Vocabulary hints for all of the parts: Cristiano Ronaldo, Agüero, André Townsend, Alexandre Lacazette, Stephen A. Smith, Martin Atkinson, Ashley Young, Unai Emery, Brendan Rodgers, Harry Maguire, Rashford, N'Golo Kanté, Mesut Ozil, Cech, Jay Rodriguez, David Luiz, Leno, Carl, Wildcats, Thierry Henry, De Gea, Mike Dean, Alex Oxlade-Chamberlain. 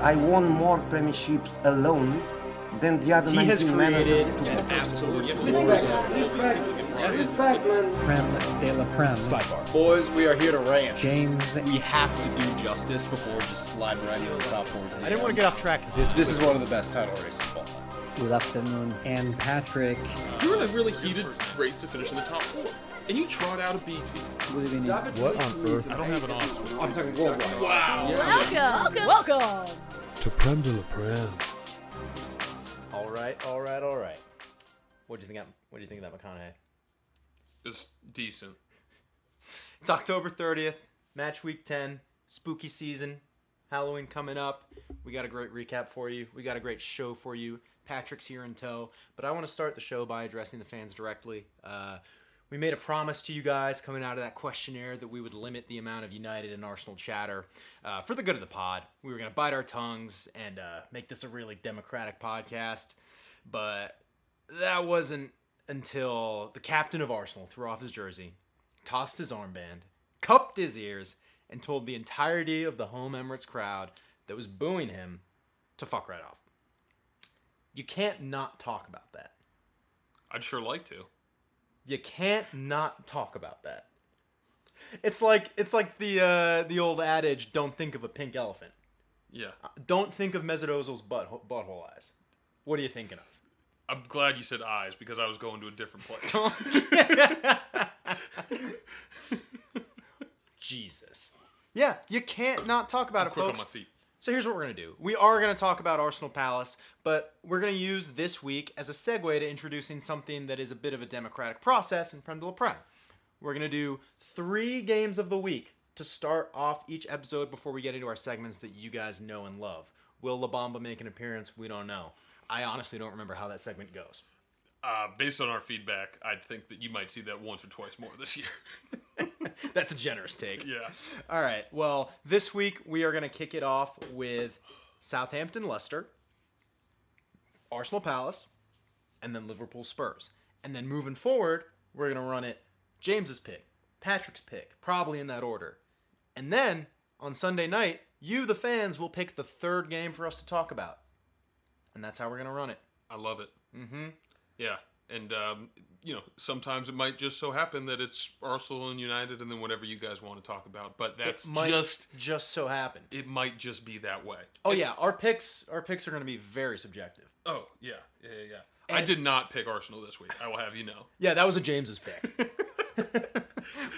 I won more premierships alone than the other 19 managers. He has created an absolute Prem de la Prem. Sidebar. Boys, we are here to rant. James. We have to do justice before we just slide right into the top 14. I didn't want to get off track. This is one of the best title races of all time. Good afternoon. And Patrick. You were in a really heated race to finish in the top four. And you trot out a B team. What on earth? I don't have it on. I'm talking worldwide. Wow. Yeah. Welcome to Prem de la Prem. All right. What do you think of that, McConaughey? It's decent. It's October 30th, match week 10, spooky season, Halloween coming up. We got a great recap for you. We got a great show for you. Patrick's here in tow, but I want to start the show by addressing the fans directly. We made a promise to you guys coming out of that questionnaire that we would limit the amount of United and Arsenal chatter for the good of the pod. We were going to bite our tongues and make this a really democratic podcast, but that wasn't until the captain of Arsenal threw off his jersey, tossed his armband, cupped his ears, and told the entirety of the home Emirates crowd that was booing him to fuck right off. You can't not talk about that. I'd sure like to. You can't not talk about that. It's like the old adage, don't think of a pink elephant. Yeah. Don't think of Mesut Ozil's butthole eyes. What are you thinking of? I'm glad you said eyes because I was going to a different place. Jesus. Yeah, you can't not talk about it, folks. I'm quick on my feet. So here's what we're going to do. We are going to talk about Arsenal Palace, but we're going to use this week as a segue to introducing something that is a bit of a democratic process in Prem de la Prem. We're going to do 3 games of the week to start off each episode before we get into our segments that you guys know and love. Will La Bamba make an appearance? We don't know. I honestly don't remember how that segment goes. Based on our feedback, I think that you might see that once or twice more this year. That's a generous take. Yeah. All right. Well, this week we are going to kick it off with Southampton-Leicester, Arsenal-Palace, and then Liverpool-Spurs. And then moving forward, we're going to run it James's pick, Patrick's pick, probably in that order. And then on Sunday night, you, the fans, will pick the 3rd game for us to talk about. And that's how we're going to run it. I love it. Mm-hmm. Yeah. And, sometimes it might just so happen that it's Arsenal and United and then whatever you guys want to talk about. But that's just so happen. It might just be that way. Oh, yeah. Our picks are going to be very subjective. Oh, yeah. Yeah. And I did not pick Arsenal this week. I will have you know. Yeah, that was a James's pick.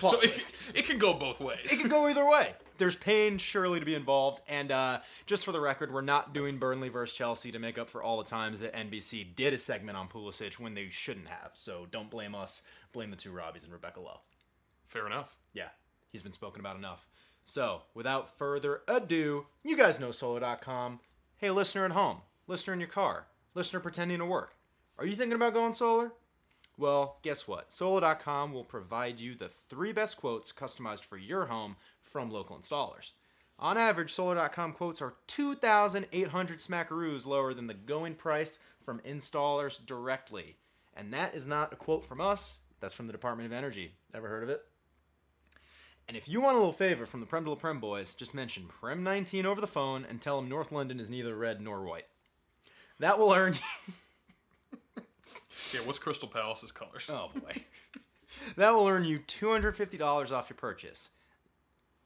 So it can go both ways. It can go either way. There's pain surely to be involved. And just for the record, we're not doing Burnley versus Chelsea to make up for all the times that NBC did a segment on Pulisic when they shouldn't have. So don't blame us. Blame the 2 Robbies and Rebecca Lowe. Fair enough. Yeah. He's been spoken about enough. So without further ado, you guys know solo.com. Hey, listener at home, listener in your car, listener pretending to work. Are you thinking about going solar? Well, guess what? Solo.com will provide you the 3 best quotes customized for your home from local installers. On average, Solar.com quotes are 2,800 smackaroos lower than the going price from installers directly. And that is not a quote from us. That's from the Department of Energy. Ever heard of it? And if you want a little favor from the Prem de la Prem boys, just mention Prem 19 over the phone and tell them North London is neither red nor white. That will earn you... Yeah, what's Crystal Palace's colors? Oh, boy. That will earn you $250 off your purchase.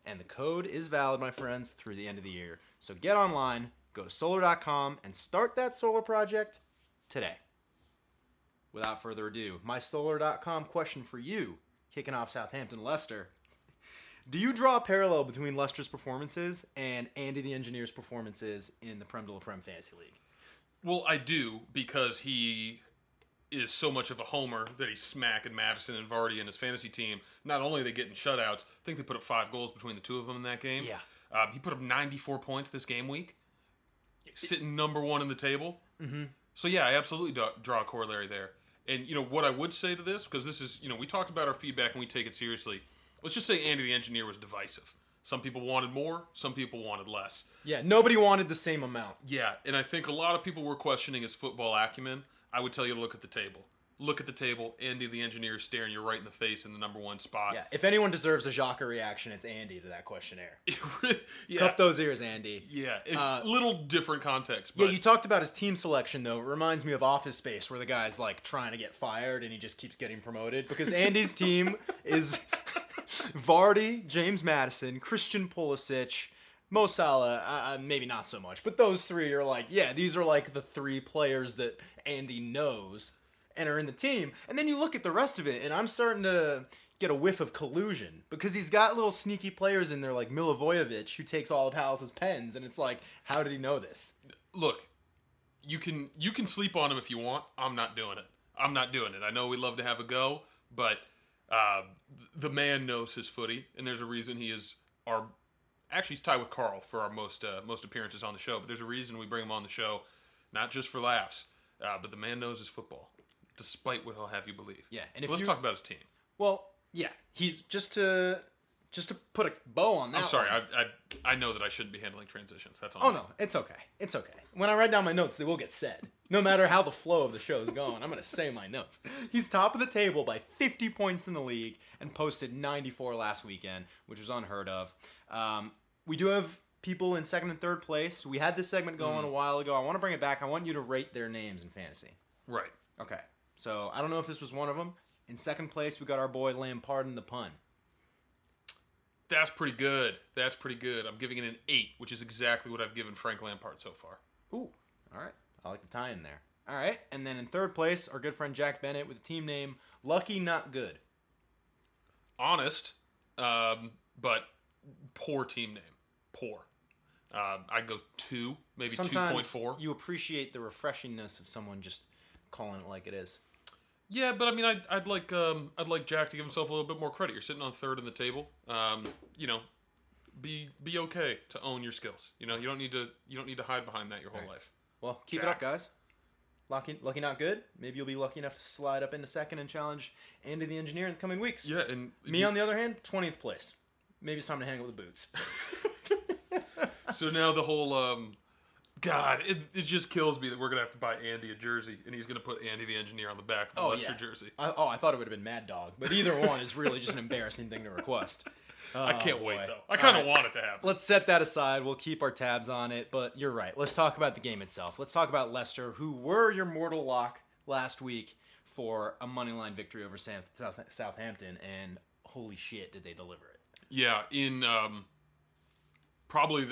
And the code is valid, my friends, through the end of the year. So get online, go to solar.com, and start that solar project today. Without further ado, my solar.com question for you, kicking off Southampton-Leicester. Do you draw a parallel between Leicester's performances and Andy the Engineer's performances in the Prem de la Prem Fantasy League? Well, I do, because he is so much of a homer that he's smacking Madison and Vardy and his fantasy team. Not only are they getting shutouts, I think they put up 5 goals between the 2 of them in that game. Yeah. He put up 94 points this game week, sitting number 1 in the table. Mm-hmm. So, yeah, I absolutely draw a corollary there. And, what I would say to this, because this is, we talked about our feedback and we take it seriously. Let's just say Andy the Engineer was divisive. Some people wanted more, some people wanted less. Yeah, nobody wanted the same amount. Yeah, and I think a lot of people were questioning his football acumen. I would tell you to look at the table. look at the table, Andy the Engineer staring you right in the face in the number one spot. Yeah, if anyone deserves a Xhaka reaction, it's Andy to that questionnaire. Yeah. Cup those ears, Andy. Yeah, it's a little different context. But... yeah, you talked about his team selection, though. It reminds me of Office Space, where the guy's, like, trying to get fired, and he just keeps getting promoted. Because Andy's team is Vardy, James Maddison, Christian Pulisic, Mo Salah, maybe not so much. But those three are like, yeah, these are like the three players that Andy knows and are in the team. And then you look at the rest of it, and I'm starting to get a whiff of collusion. Because he's got little sneaky players in there like Milivojevic, who takes all of Palace's pens. And it's like, how did he know this? Look, you can sleep on him if you want. I'm not doing it. I know we love to have a go, but the man knows his footy. And there's a reason he is our... actually, he's tied with Carl for our most appearances on the show, but there's a reason we bring him on the show, not just for laughs, but the man knows his football, despite what he'll have you believe. Yeah, and if let's talk about his team. Well, yeah, he's just to put a bow on that. I'm sorry, one. I know that I shouldn't be handling transitions. That's all. Oh no, it's okay. When I write down my notes, they will get said. No matter how the flow of the show is going, I'm going to say my notes. He's top of the table by 50 points in the league and posted 94 last weekend, which was unheard of. We do have people in second and third place. We had this segment going a while ago. I want to bring it back. I want you to rate their names in fantasy. Right. Okay. So I don't know if this was one of them. In second place, we got our boy Lampard and the pun. That's pretty good. I'm giving it an 8, which is exactly what I've given Frank Lampard so far. Ooh. All right. I like the tie in there. All right. And then in third place, our good friend Jack Bennett with the team name Lucky Not Good. Honest, but poor team name. Poor. I'd go 2, maybe 2.4. Sometimes you appreciate the refreshingness of someone just calling it like it is. Yeah, but I mean, I'd like Jack to give himself a little bit more credit. You're sitting on third in the table. You know, be okay to own your skills. You know, you don't need to hide behind that your whole life. Well, keep it up, guys. Lucky not good. Maybe you'll be lucky enough to slide up into second and challenge Andy the Engineer in the coming weeks. Yeah, and me, on the other hand, 20th place. Maybe it's time to hang up the boots. So now the whole, God, it just kills me that we're going to have to buy Andy a jersey, and he's going to put Andy the Engineer on the back of the jersey. I thought it would have been Mad Dog, but either one is really just an embarrassing thing to request. I can't wait, though. I kind of want it to happen. Let's set that aside. We'll keep our tabs on it, but you're right. Let's talk about the game itself. Let's talk about Leicester, who were your mortal lock last week for a moneyline victory over Southampton, and holy shit, did they deliver it. Yeah, in probably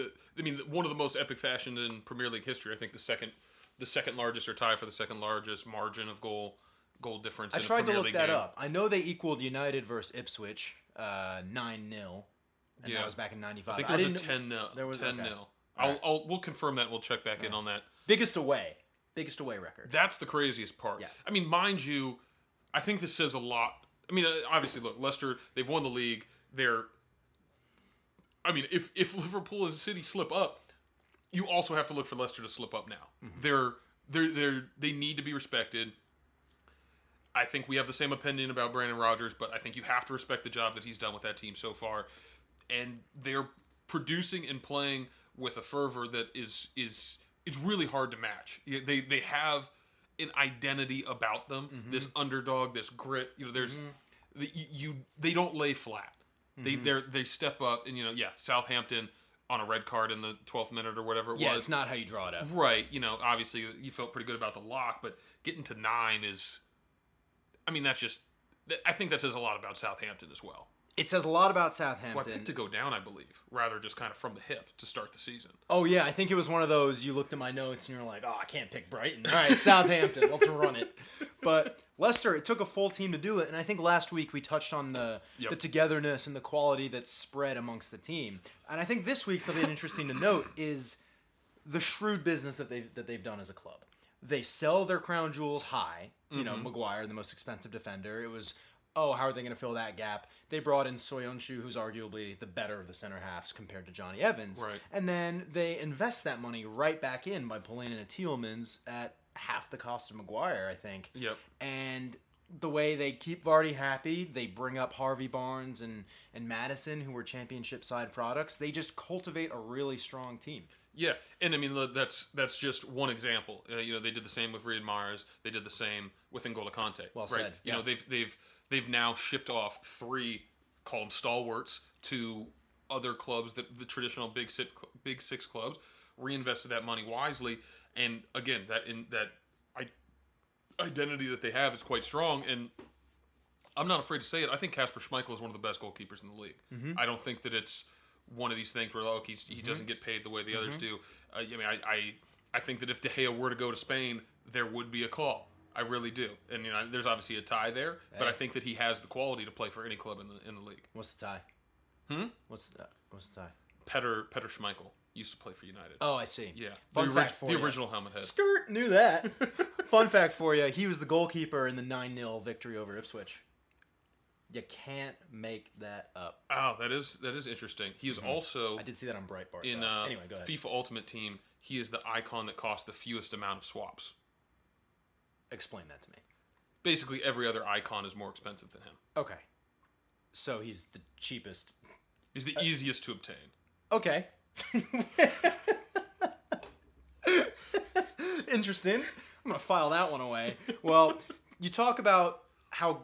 one of the most epic fashion in Premier League history. I think the second largest, or tie for the second largest margin of goal difference in a Premier League game. I tried to look that up. I know they equaled United versus Ipswich. 9-0, and that was back in 95. I think there was a 10-0. There was 10-0. We'll confirm that. We'll check back in on that. Biggest away record. That's the craziest part. Yeah. I mean, mind you, I think this says a lot. I mean, obviously, look, Leicester, they've won the league. If Liverpool and City slip up, you also have to look for Leicester to slip up now. Mm-hmm. They need to be respected. I think we have the same opinion about Brendan Rodgers, but I think you have to respect the job that he's done with that team so far. And they're producing and playing with a fervor that is really hard to match. They have an identity about them, mm-hmm. this underdog, this grit. You know, there's mm-hmm. They don't lay flat. Mm-hmm. They step up, and Southampton on a red card in the 12th minute or whatever it was. Yeah, it's not how you draw it up. Right, obviously you felt pretty good about the lock, but getting to 9 is... I mean, I think that says a lot about Southampton as well. It says a lot about Southampton. Well, I picked to go down, I believe, rather just kind of from the hip to start the season. Oh, yeah. I think it was one of those, you looked at my notes and you're like, oh, I can't pick Brighton. All right, Southampton, let's run it. But Leicester, it took a full team to do it. And I think last week we touched on the togetherness and the quality that's spread amongst the team. And I think this week something interesting to note is the shrewd business that they've done as a club. They sell their crown jewels high. Maguire, the most expensive defender. It was, how are they going to fill that gap? They brought in Soyuncu, who's arguably the better of the center halves compared to Johnny Evans. Right. And then they invest that money right back in by pulling in a Tielemans at half the cost of Maguire, I think. Yep. And the way they keep Vardy happy, they bring up Harvey Barnes and Maddison, who were championship side products. They just cultivate a really strong team. Yeah, and I mean that's just one example. They did the same with Riyad Mahrez. They did the same with N'Golo Kanté. Well said. Right? You know, they've now shipped off three, call them stalwarts, to other clubs, the traditional big six clubs, reinvested that money wisely, and again that identity that they have is quite strong. And I'm not afraid to say it. I think Kasper Schmeichel is one of the best goalkeepers in the league. Mm-hmm. I don't think that it's one of these things where he mm-hmm. doesn't get paid the way the mm-hmm. others do. I think that if De Gea were to go to Spain, there would be a call. I really do. And there's obviously a tie there, but I think that he has the quality to play for any club in the league. What's the tie? What's the tie? Petr Schmeichel used to play for United. Oh, I see. Yeah. Fun fact for you. The original helmet head. Skirt, knew that. Fun fact for you, he was the goalkeeper in the 9-0 victory over Ipswich. You can't make that up. Oh, that is interesting. He is mm-hmm. also... I did see that on Breitbart. In anyway, go ahead. FIFA Ultimate Team, he is the icon that costs the fewest amount of swaps. Explain that to me. Basically, every other icon is more expensive than him. Okay. So he's the cheapest. He's the easiest to obtain. Okay. Interesting. I'm going to file that one away. Well, you talk about how...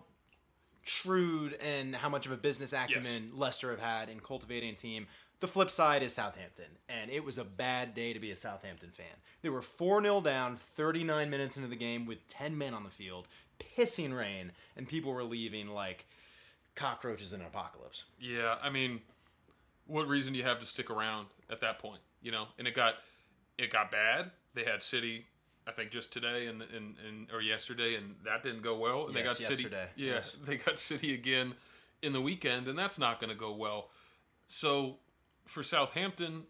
shrewd and how much of a business acumen Leicester have had in cultivating a team. The flip side is Southampton, and it was a bad day to be a Southampton fan. They were 4-0 down 39 minutes into the game with 10 men on the field, pissing rain, and people were leaving like cockroaches in an apocalypse. Yeah, I mean, what reason do you have to stick around at that point? And it got bad. They had City, I think, just today or yesterday, and that didn't go well. Yes, they got City, yesterday. Yes, they got City again in the weekend, and that's not going to go well. So for Southampton,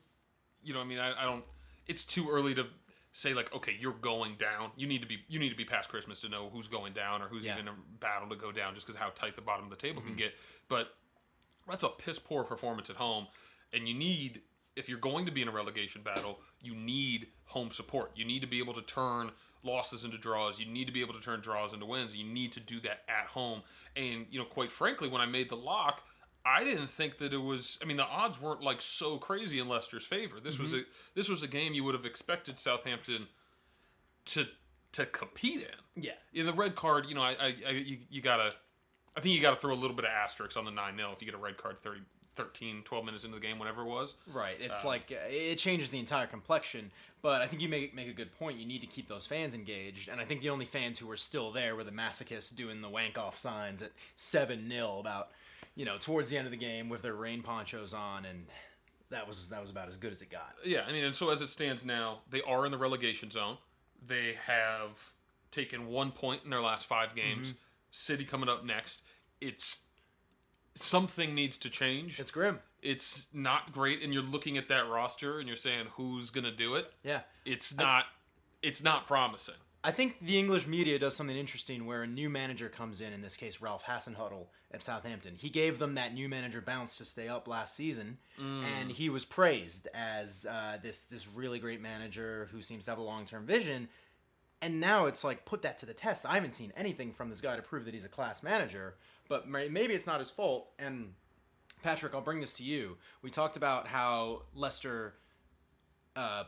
I don't. It's too early to say like, okay, you're going down. You need to be past Christmas to know who's going down or who's even in a battle to go down, just because how tight the bottom of the table mm-hmm. can get. But that's a piss poor performance at home, and you need. If you're going to be in a relegation battle, you need home support. You need to be able to turn losses into draws. You need to be able to turn draws into wins. You need to do that at home. And, quite frankly, when I made the lock, I didn't think that it was... I mean, the odds weren't, like, so crazy in Leicester's favor. This mm-hmm. was a game you would have expected Southampton to compete in. Yeah. In the red card, you got to... I think you got to throw a little bit of asterisks on the 9-0 if you get a red card 12 minutes into the game, whenever it was. Right. It's it changes the entire complexion, but I think you make a good point. You need to keep those fans engaged, and I think the only fans who were still there were the masochists doing the wank-off signs at 7-0 about, towards the end of the game with their rain ponchos on, and that was about as good as it got. Yeah, and so as it stands now, they are in the relegation zone. They have taken 1 point in their last 5 games. Mm-hmm. City coming up next. Something needs to change. It's grim. It's not great, and you're looking at that roster, and you're saying, who's going to do it? Yeah. It's not promising. I think the English media does something interesting where a new manager comes in this case, Ralph Hasenhuttl at Southampton. He gave them that new manager bounce to stay up last season, and he was praised as this really great manager who seems to have a long-term vision. And now it's like, put that to the test. I haven't seen anything from this guy to prove that he's a class manager. But maybe it's not his fault. And Patrick, I'll bring this to you. We talked about how Leicester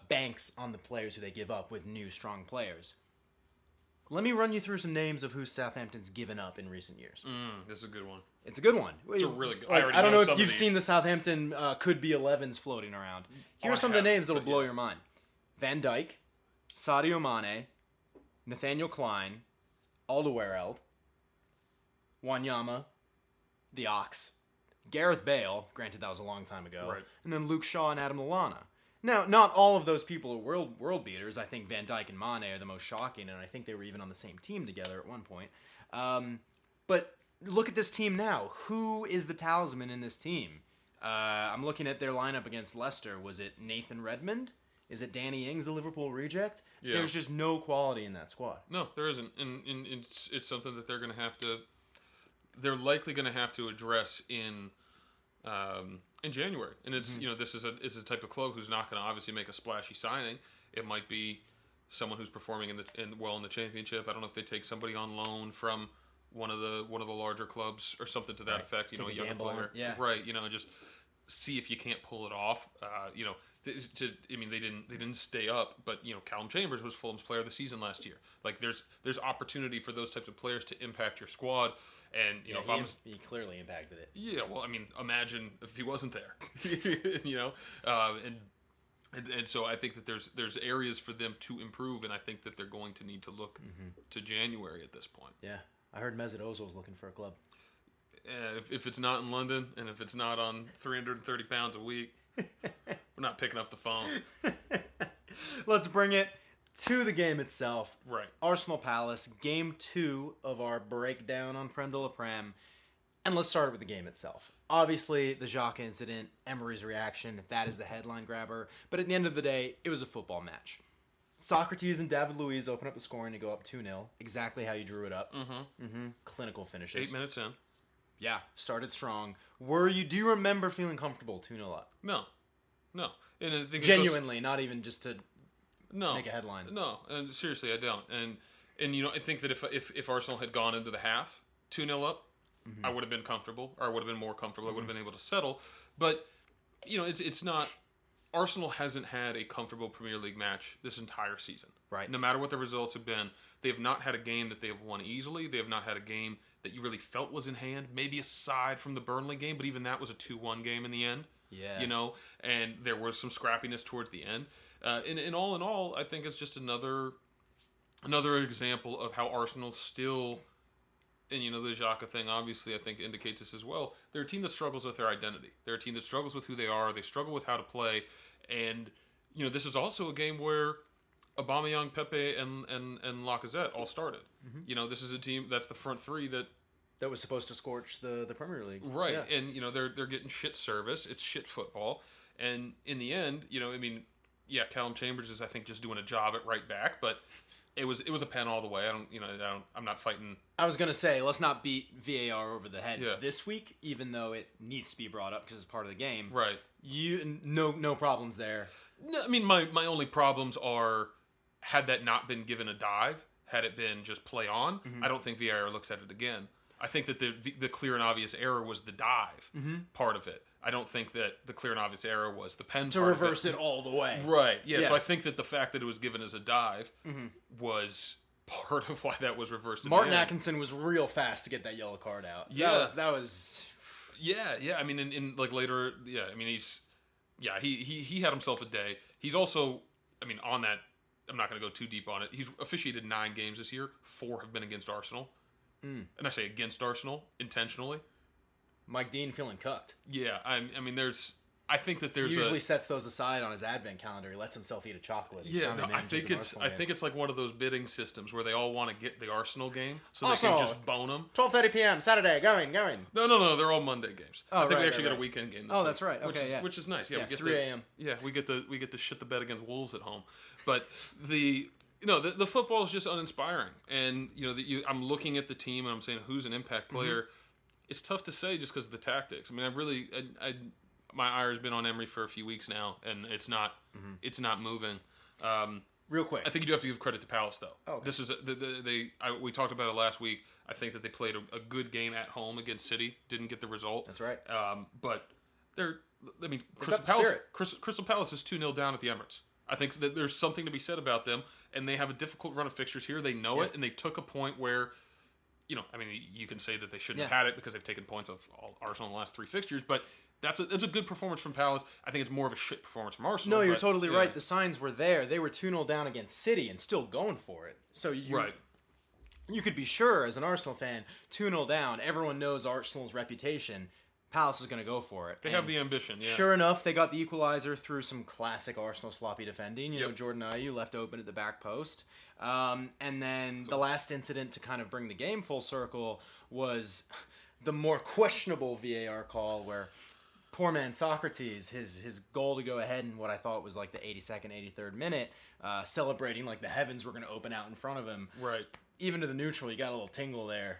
banks on the players who they give up with new, strong players. Let me run you through some names of who Southampton's given up in recent years. This is a good one. It's a good one. It's a really good one. Like, I don't know if you've seen the Southampton could-be 11s floating around. Here are some of the names that will blow your mind. Van Dijk, Sadio Mane, Nathaniel Klein, Alderweireld, Wanyama, the Ox, Gareth Bale, granted that was a long time ago, right. And then Luke Shaw and Adam Lallana. Now, not all of those people are world beaters. I think Van Dijk and Mane are the most shocking, and I think they were even on the same team together at one point. But look at this team now. Who is the talisman in this team? I'm looking at their lineup against Leicester. Was it Nathan Redmond? Is it Danny Ings, a Liverpool reject? Yeah. There's just no quality in that squad. No, there isn't, and it's something that they're going to have to... They're likely going to have to address in January, and it's mm-hmm. This is a type of club who's not going to obviously make a splashy signing. It might be someone who's performing in the championship. I don't know if they take somebody on loan from one of the larger clubs or something to that effect. A younger player, right? Just see if you can't pull it off. They didn't stay up, but you know, Callum Chambers was Fulham's player of the season last year. Like there's opportunity for those types of players to impact your squad. And you know, if he clearly impacted it. Yeah, well, I mean, imagine if he wasn't there, you know, and so I think that there's areas for them to improve, and I think that they're going to need to look to January at this point. Yeah, I heard Mesut Ozil's looking for a club. If it's not in London, and if it's not on 330 pounds a week, we're not picking up the phone. Let's bring it to the game itself. Right. Arsenal Palace, game 2 of our breakdown on Prem de la Prem. And let's start with the game itself. Obviously, the Xhaka incident, Emery's reaction, that is the headline grabber. But at the end of the day, it was a football match. Sokrates and David Luiz open up the scoring to go up 2-0. Exactly how you drew it up. Clinical finishes. 8 minutes in. Yeah, started strong. Do you remember feeling comfortable 2-0 up? No. And I think genuinely, not even just to... No, make a headline. No, and seriously, I don't. And you know, I think that if Arsenal had gone into the half 2-0 up, I would have been comfortable, or I would have been more comfortable. I would have been able to settle. But you know, it's not. Arsenal hasn't had a comfortable Premier League match this entire season. Right. No matter what the results have been, they have not had a game that they have won easily. They have not had a game that you really felt was in hand. Maybe aside from the Burnley game, but even that was a 2-1 game in the end. Yeah. You know, and there was some scrappiness towards the end. And all in all, I think it's just another example of how Arsenal still, and you know, the Xhaka thing obviously I think indicates this as well, they're a team that struggles with their identity. They're a team that struggles with who they are. They struggle with how to play. And, you know, this is also a game where Aubameyang, Pepe, and Lacazette all started. You know, this is a team, that's the front three that was supposed to scorch the Premier League. Right, yeah. And, you know, they're getting shit service. It's shit football. And in the end, you know, I mean... Yeah, Callum Chambers is, I think, just doing a job at right back, but it was a pen all the way. I'm not fighting. I was gonna say, let's not beat VAR over the head this week, even though it needs to be brought up because it's part of the game. Right. No problems there. No, I mean my only problems are had that not been given a dive, had it been just play on. I don't think VAR looks at it again. I think that the clear and obvious error was the dive part of it. I don't think that the clear and obvious error was the pen. To reverse it all the way. Right. Yeah. So I think that the fact that it was given as a dive was part of why that was reversed. Martin Atkinson was real fast to get that yellow card out. Yeah. That was... Yeah. I mean, in like later... Yeah. I mean, he's... Yeah. He had himself a day. He's also... I mean, on that... I'm not going to go too deep on it. He's officiated 9 games this year. 4 have been against Arsenal. And I say against Arsenal intentionally. Mike Dean feeling cucked. Yeah, I think that there's. He usually sets those aside on his advent calendar. He lets himself eat a chocolate. Yeah, no, I think it's like one of those bidding systems where they all want to get the Arsenal game, so also, they can just bone them. 12:30 p.m. Saturday, going. No, they're all Monday games. Oh, I think we actually got a weekend game. This week, that's right. Okay, which is nice. Yeah, we get 3 a.m. Yeah, we get to shit the bed against Wolves at home, but the football is just uninspiring, and you know I'm looking at the team and I'm saying who's an impact player. It's tough to say just because of the tactics. I mean, my ire has been on Emery for a few weeks now, and it's not moving. Real quick, I think you do have to give credit to Palace though. Oh, okay. This is we talked about it last week. I think that they played a good game at home against City, didn't get the result. That's right. But Crystal Palace is 2-0 down at the Emirates. I think that there's something to be said about them, and they have a difficult run of fixtures here. They know it, and they took a point where. You know, I mean, you can say that they shouldn't have had it because they've taken points off Arsenal in the last 3 fixtures, but that's a good performance from Palace. I think it's more of a shit performance from Arsenal. No, you're totally right. The signs were there. They were 2-0 down against City and still going for it. So you could be sure, as an Arsenal fan, 2-0 down, everyone knows Arsenal's reputation. Palace is going to go for it. They have the ambition, yeah. Sure enough, they got the equalizer through some classic Arsenal sloppy defending. You know, Jordan Ayew left open at the back post. And then the last incident to kind of bring the game full circle was the more questionable VAR call where poor man Sokrates, his goal to go ahead in what I thought was like the 82nd, 83rd minute, celebrating like the heavens were going to open out in front of him. Right. Even to the neutral, you got a little tingle there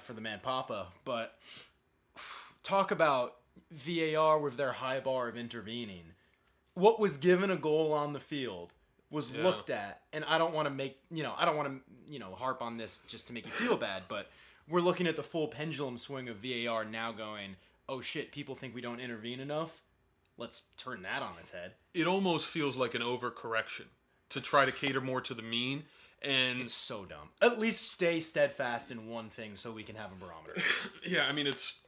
for the man Papa. But... Talk about VAR with their high bar of intervening. What was given a goal on the field was looked at, and I don't want to harp on this just to make you feel bad, but we're looking at the full pendulum swing of VAR now going, oh shit, people think we don't intervene enough. let's turn that on its head. It almost feels like an overcorrection to try to cater more to the mean. And it's so dumb. At least stay steadfast in one thing so we can have a barometer. Yeah, I mean, it's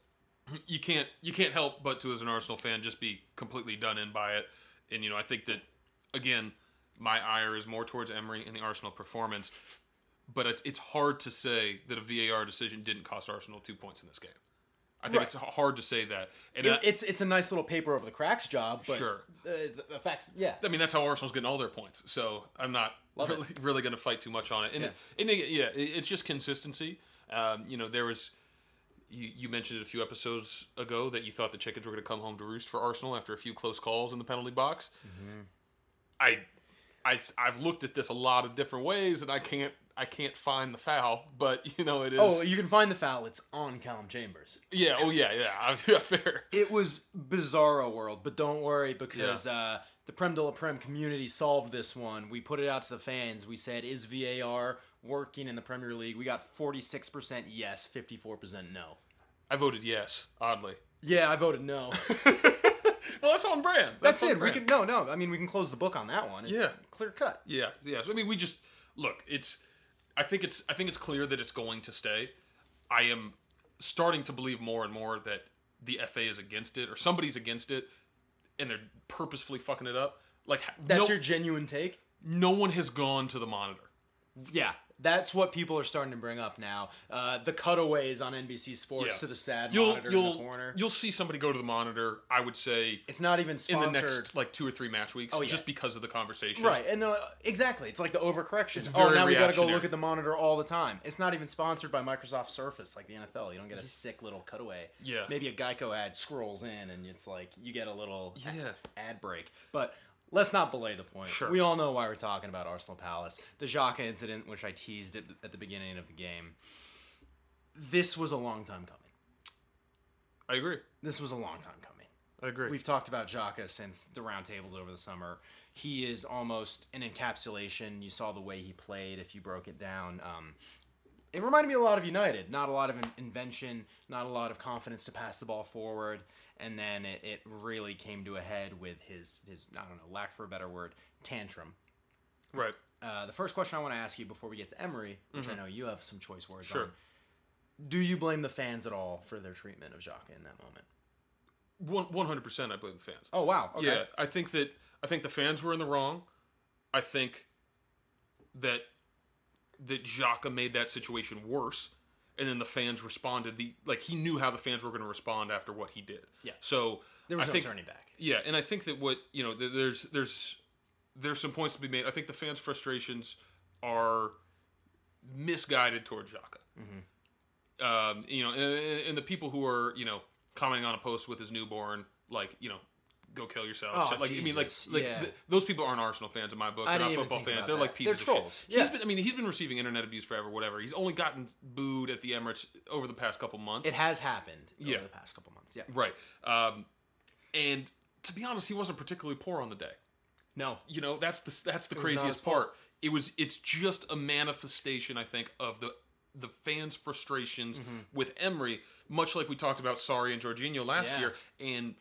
you can't help but to, as an Arsenal fan, just be completely done in by it. And, you know, I think that, again, my ire is more towards Emery and the Arsenal performance. But it's hard to say that a VAR decision didn't cost Arsenal 2 points in this game. I think it's hard to say that. And it's a nice little paper over the cracks job, but sure. The facts, yeah. I mean, that's how Arsenal's getting all their points, so I'm not really going to fight too much on it. And it's just consistency. You know, there was... You mentioned it a few episodes ago that you thought the chickens were going to come home to roost for Arsenal after a few close calls in the penalty box. Mm-hmm. I've looked at this a lot of different ways, and I can't find the foul, but, you know, it is... Oh, you can find the foul. It's on Callum Chambers. Yeah, oh, yeah. Yeah, fair. It was bizarro world, but don't worry, because the Prem de la Prem community solved this one. We put it out to the fans. We said, is VAR working in the Premier League? We got 46% yes, 54% no. I voted yes, oddly. Yeah, I voted no. Well, that's on brand. That's on it. Brand. We can no. I mean, we can close the book on that one. It's clear cut. Yeah. So, I mean, we just... Look, I think it's clear that it's going to stay. I am starting to believe more and more that the FA is against it, or somebody's against it, and they're purposefully fucking it up. Like, that's your genuine take? No one has gone to the monitor. Yeah, that's what people are starting to bring up now. The cutaways on NBC Sports to the sad monitor in the corner. You'll see somebody go to the monitor, I would say. It's not even sponsored. In the next, 2 or 3 match weeks, just because of the conversation. Right, and exactly. It's like the overcorrection. It's very now we got to go look at the monitor all the time. It's not even sponsored by Microsoft Surface, like the NFL. You don't get a sick little cutaway. Yeah. Maybe a Geico ad scrolls in, and it's like you get a little ad break. But... Let's not belay the point. Sure. We all know why we're talking about Arsenal Palace. The Xhaka incident, which I teased at the beginning of the game. This was a long time coming. I agree. This was a long time coming. I agree. We've talked about Xhaka since the roundtables over the summer. He is almost an encapsulation. You saw the way he played if you broke it down. It reminded me a lot of United. Not a lot of invention, not a lot of confidence to pass the ball forward. And then it really came to a head with his, I don't know, lack for a better word, tantrum. Right. The first question I want to ask you before we get to Emery, which I know you have some choice words on. Do you blame the fans at all for their treatment of Xhaka in that moment? 100% I blame the fans. Oh, wow. Okay. Yeah, I think the fans were in the wrong. I think that Xhaka made that situation worse. And then the fans responded. He knew how the fans were going to respond after what he did. Yeah. So there was no turning back. Yeah, and I think that there's some points to be made. I think the fans' frustrations are misguided toward Xhaka. Mm-hmm. And the people who are commenting on a post with his newborn, go kill yourself. Oh, shit. Those people aren't Arsenal fans in my book. They're not football fans. They're like pieces of trolls. Shit. Yeah. He's been receiving internet abuse forever, whatever. He's only gotten booed at the Emirates over the past couple months. It has happened over the past couple months. Yeah. Right. And to be honest, he wasn't particularly poor on the day. No. That's the craziest part. It's just a manifestation, I think, of the fans' frustrations with Emery, much like we talked about Sarri and Jorginho last year, and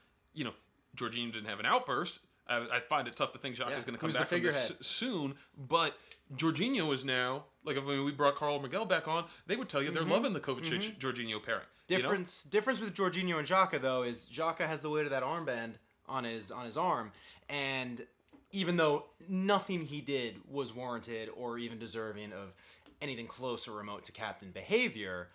Jorginho didn't have an outburst. I find it tough to think Xhaka's going to come back from this soon. But Jorginho is now, when we brought Carl and Miguel back on, they would tell you they're loving the Kovacic-Jorginho pairing. Difference with Jorginho and Xhaka, though, is Xhaka has the weight of that armband on his arm. And even though nothing he did was warranted or even deserving of anything close or remote to captain behavior,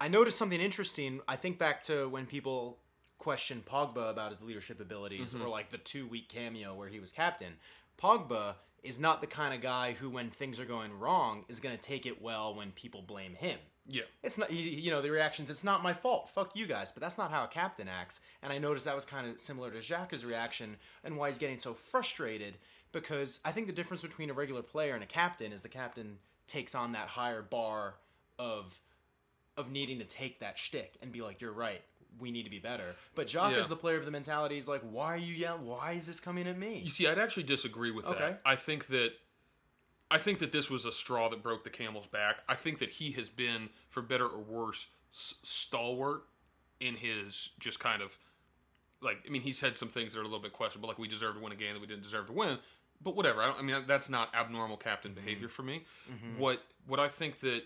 I noticed something interesting. I think back to when people... question Pogba about his leadership abilities or the 2-week cameo where he was captain. Pogba is not the kind of guy who, when things are going wrong, is going to take it well when people blame him. Yeah. It's not, the reactions, it's not my fault. Fuck you guys. But that's not how a captain acts. And I noticed that was kind of similar to Xhaka's reaction and why he's getting so frustrated, because I think the difference between a regular player and a captain is the captain takes on that higher bar of needing to take that shtick and be like, you're right. We need to be better. But Xhaka is the player of the mentality. He's like, why are you yelling? Why is this coming at me? You see, I'd actually disagree with that. I think that this was a straw that broke the camel's back. I think that he has been, for better or worse, stalwart in his just kind of like, I mean, he said some things that are a little bit questionable, like we deserve to win a game that we didn't deserve to win. But whatever. I mean, that's not abnormal captain behavior for me. Mm-hmm. What I think that,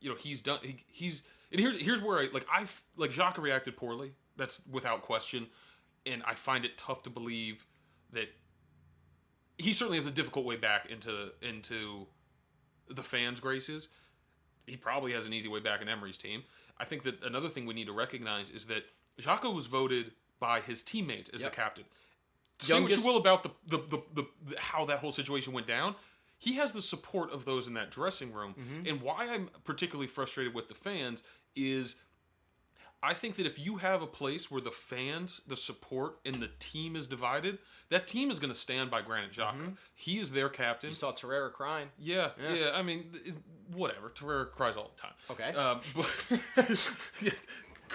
you know, he's done. He's and here's where I Xhaka reacted poorly. That's without question, and I find it tough to believe that he certainly has a difficult way back into the fans' graces. He probably has an easy way back in Emery's team. I think that another thing we need to recognize is that Xhaka was voted by his teammates as the captain. Youngest. Say what you will about the how that whole situation went down, he has the support of those in that dressing room. Mm-hmm. And why I'm particularly frustrated with the fans is I think that if you have a place where the fans, the support, and the team is divided, that team is going to stand by Granit Xhaka. Mm-hmm. He is their captain. You saw Torreira crying. Yeah. I mean, whatever. Torreira cries all the time. Okay.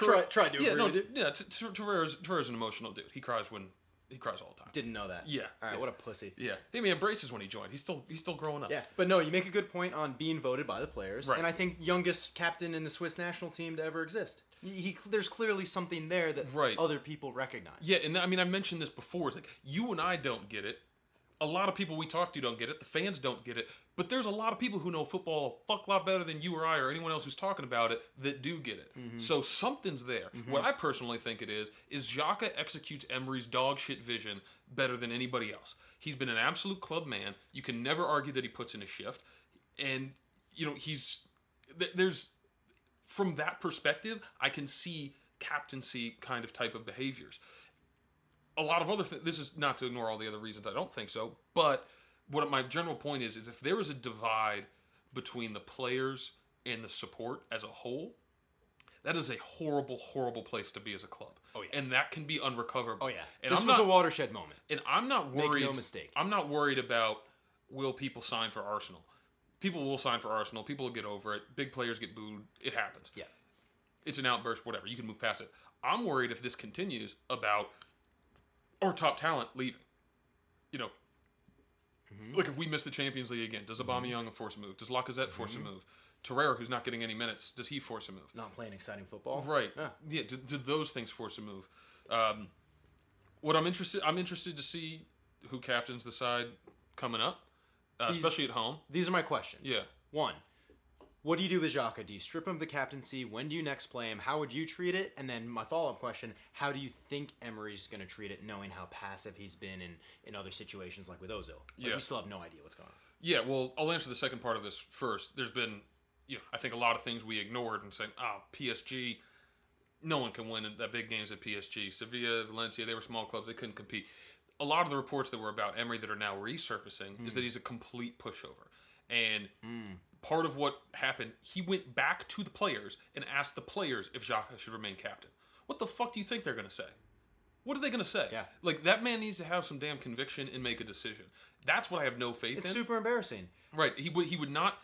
But, try to agree with it. Yeah, Torreira's an emotional dude. He cries all the time. Didn't know that. Yeah. All right, what a pussy. Yeah. I mean, embraces when he joined. He's still growing up. Yeah. But no, you make a good point on being voted by the players. Right. And I think youngest captain in the Swiss national team to ever exist. There's clearly something there that other people recognize. Yeah, and I mean, I mentioned this before. It's like, you and I don't get it. A lot of people we talk to don't get it. The fans don't get it. But there's a lot of people who know football a fuck lot better than you or I or anyone else who's talking about it that do get it. Mm-hmm. So something's there. Mm-hmm. What I personally think it is Xhaka executes Emery's dog shit vision better than anybody else. He's been an absolute club man. You can never argue that he puts in a shift. And, you know, from that perspective, I can see captaincy kind of type of behaviors. A lot of other things, this is not to ignore all the other reasons I don't think so, but what my general point is if there is a divide between the players and the support as a whole, that is a horrible, horrible place to be as a club. Oh, yeah. And that can be unrecoverable. Oh, yeah. And this was a watershed moment. And I'm not worried. Make no mistake. I'm not worried about will people sign for Arsenal. People will sign for Arsenal. People will get over it. Big players get booed. It happens. Yeah. It's an outburst, whatever. You can move past it. I'm worried if this continues about our top talent leaving. You know, look, if we miss the Champions League again, does Aubameyang force a move? Does Lacazette force a move? Torreira, who's not getting any minutes, does he force a move? Not playing exciting football. Right. Yeah, did those things force a move? What I'm interested to see who captains the side coming up, especially at home. These are my questions. Yeah. 1. What do you do with Xhaka? Do you strip him of the captaincy? When do you next play him? How would you treat it? And then my follow-up question, how do you think Emery's going to treat it, knowing how passive he's been in other situations like with Ozil? We still have no idea what's going on. Yeah, well, I'll answer the second part of this first. There's been, I think a lot of things we ignored and saying, PSG, no one can win that big games at PSG. Sevilla, Valencia, they were small clubs. They couldn't compete. A lot of the reports that were about Emery that are now resurfacing is that he's a complete pushover. And part of what happened, he went back to the players and asked the players if Xhaka should remain captain. What the fuck do you think they're going to say? What are they going to say? Yeah. Like, that man needs to have some damn conviction and make a decision. That's what I have no faith in. It's super embarrassing. Right. He would not,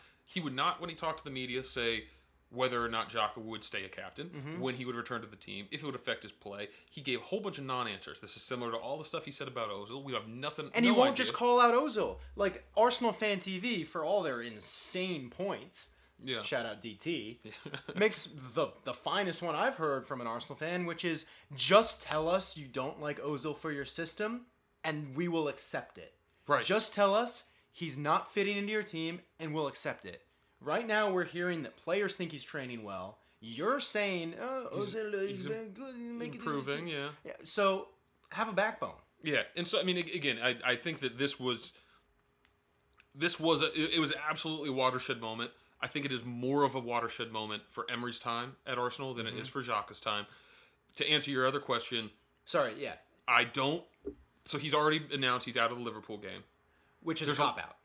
when he talked to the media, say whether or not Xhaka would stay a captain, when he would return to the team, if it would affect his play. He gave a whole bunch of non-answers. This is similar to all the stuff he said about Ozil. We have nothing. And no, he won't idea. Just call out Ozil. Like, Arsenal Fan TV, for all their insane points, shout out DT, makes the finest one I've heard from an Arsenal fan, which is, just tell us you don't like Ozil for your system, and we will accept it. Right. Just tell us he's not fitting into your team, and we'll accept it. Right now, we're hearing that players think he's training well. You're saying, Ozil, he's been good. Improving, yeah. So, have a backbone. Yeah, and so, I mean, again, I think that it was absolutely a watershed moment. I think it is more of a watershed moment for Emery's time at Arsenal than it is for Xhaka's time. To answer your other question. Sorry, yeah. So, he's already announced he's out of the Liverpool game. Which is a cop-out.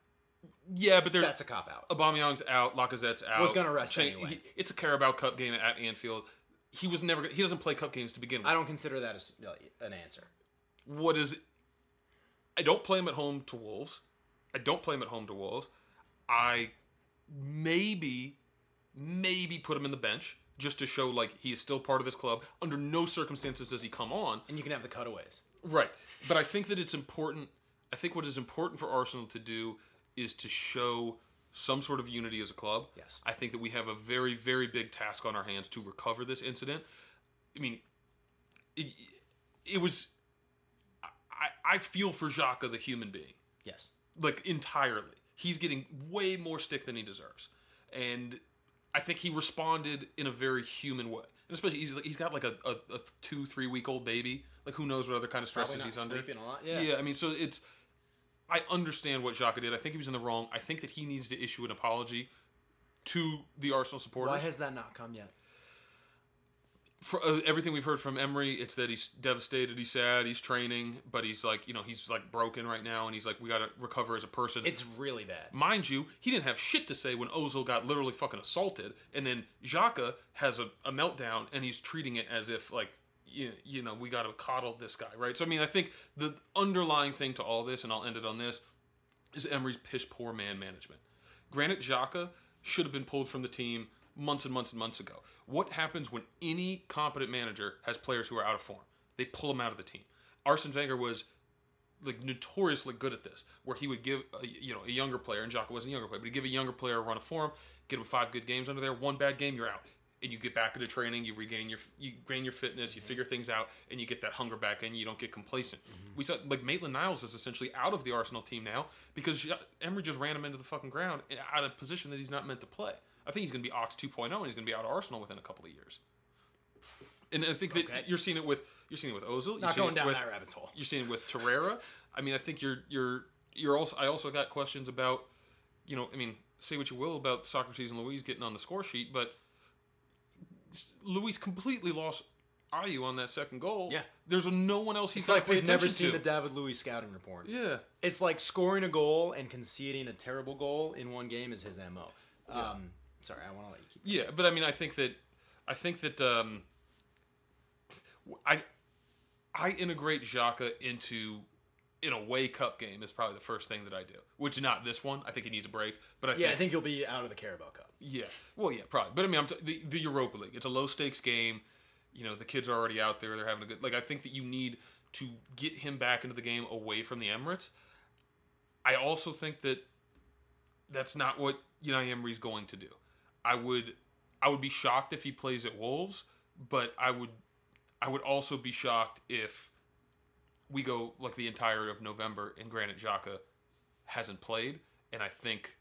Yeah, but that's a cop-out. Aubameyang's out. Lacazette's out. Was going to rest anyway. It's a Carabao Cup game at Anfield. He doesn't play Cup games to begin with. I don't consider that as an answer. I don't play him at home to Wolves. I maybe put him in the bench just to show, like, he is still part of this club. Under no circumstances does he come on. And you can have the cutaways. Right. But I think that it's important. I think what is important for Arsenal to do is to show some sort of unity as a club. Yes. I think that we have a very, very big task on our hands to recover this incident. I mean, it was, I feel for Xhaka, the human being. Yes. Like, entirely. He's getting way more stick than he deserves. And I think he responded in a very human way. And especially, he's got like a 2-3 week old baby. Like, who knows what other kind of stresses he's under. Probably not sleeping a lot. Yeah, I mean, so it's... I understand what Xhaka did. I think he was in the wrong. I think that he needs to issue an apology to the Arsenal supporters. Why has that not come yet? For everything we've heard from Emery, it's that he's devastated, he's sad, he's training, but he's like, you know, he's like broken right now, and he's like, we got to recover as a person. It's really bad. Mind you, he didn't have shit to say when Ozil got literally fucking assaulted, and then Xhaka has a meltdown, and he's treating it as if, like, you know, we got to coddle this guy, right? So, I mean, I think the underlying thing to all this, and I'll end it on this, is Emery's piss-poor man management. Granit Xhaka should have been pulled from the team months and months and months ago. What happens when any competent manager has players who are out of form? They pull them out of the team. Arsene Wenger was, like, notoriously good at this, where he would give, a younger player, and Xhaka wasn't a younger player, but he'd give a younger player a run of form, get him 5 good games under there, 1 bad game, you're out. And you get back into training, you regain your fitness, you figure things out, and you get that hunger back in, you don't get complacent. Mm-hmm. We saw, like, Maitland-Niles is essentially out of the Arsenal team now because Emery just ran him into the fucking ground out of a position that he's not meant to play. I think he's going to be Ox 2.0, and he's going to be out of Arsenal within a couple of years. And I think that you're seeing it with Ozil. Not going down that rabbit hole. You're seeing it with Torreira. I mean, I think you're also. I also got questions about, say what you will about Sokrates and Luiz getting on the score sheet, but Luis completely lost Ayew on that second goal. Yeah. There's no one else he's got to pay attention to. It's like we've never seen the David Luiz scouting report. Yeah. It's like scoring a goal and conceding a terrible goal in one game is his MO. Yeah. Sorry, I want to let you keep going. Yeah, but I mean, I think that I integrate Xhaka into, in a Cup game is probably the first thing that I do, which is not this one. I think he needs a break. But I think he'll be out of the Carabao Cup. Yeah, well, yeah, probably. But I mean, the Europa League. It's a low stakes game. You know, the kids are already out there. They're having a good. Like, I think that you need to get him back into the game away from the Emirates. I also think that that's not what Unai Emery's going to do. I would be shocked if he plays at Wolves, but I would also be shocked if we go like the entirety of November and Granit Xhaka hasn't played, and I think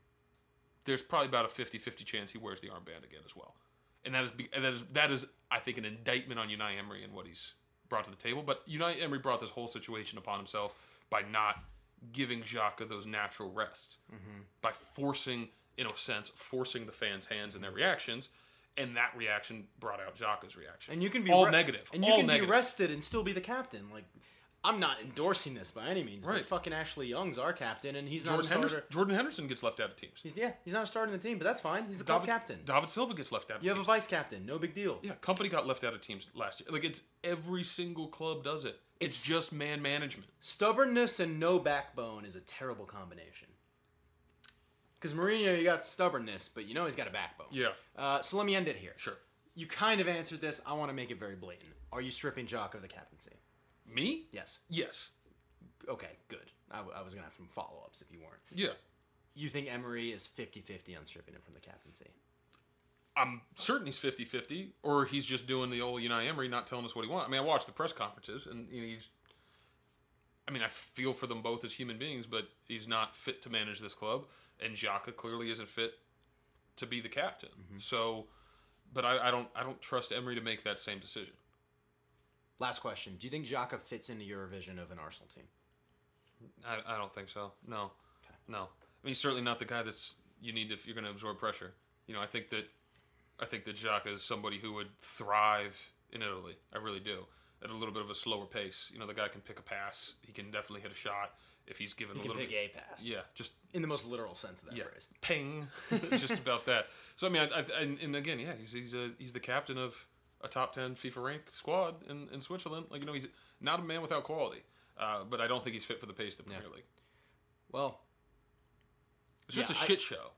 there's probably about a 50-50 chance he wears the armband again as well. And that is I think an indictment on Unai Emery and what he's brought to the table, but Unai Emery brought this whole situation upon himself by not giving Xhaka those natural rests, mm-hmm. by forcing the fans' hands in their reactions, and that reaction brought out Xhaka's reaction. And you can be all negative. And you all can negative. Be rested and still be the captain. Like, I'm not endorsing this by any means, right. But fucking Ashley Young's our captain, and he's not a starter. Jordan Henderson gets left out of teams. He's not a starter in the team, but that's fine. He's the club captain. David Silva gets left out of teams. You have a vice captain. No big deal. Yeah, Company got left out of teams last year. Like, it's every single club does it. It's just man management. Stubbornness and no backbone is a terrible combination. Because Mourinho, you got stubbornness, but you know he's got a backbone. Yeah. So let me end it here. Sure. You kind of answered this. I want to make it very blatant. Are you stripping Xhaka of the captaincy? Me? Yes. Okay, good. I was going to have some follow-ups if you weren't. Yeah. You think Emery is 50-50 on stripping him from the captaincy? I'm certain he's 50-50, or he's just doing the old Unai Emery, not telling us what he wants. I mean, I watched the press conferences, and he's... I mean, I feel for them both as human beings, but he's not fit to manage this club, and Xhaka clearly isn't fit to be the captain. Mm-hmm. So, but I don't trust Emery to make that same decision. Last question. Do you think Xhaka fits into your vision of an Arsenal team? I don't think so. No. Okay. No. I mean, he's certainly not the guy that's you need if you're going to absorb pressure. You know, I think that Xhaka is somebody who would thrive in Italy. I really do. At a little bit of a slower pace. You know, the guy can pick a pass. He can definitely hit a shot if he's given a little bit. He can pick a pass. Yeah. Just in the most literal sense of that phrase. Ping. Just about that. So, I mean, I, and again, he's the captain of a top 10 FIFA ranked squad in Switzerland. Like, you know, he's not a man without quality, but I don't think he's fit for the pace of the Premier League. Well, it's just a shit show.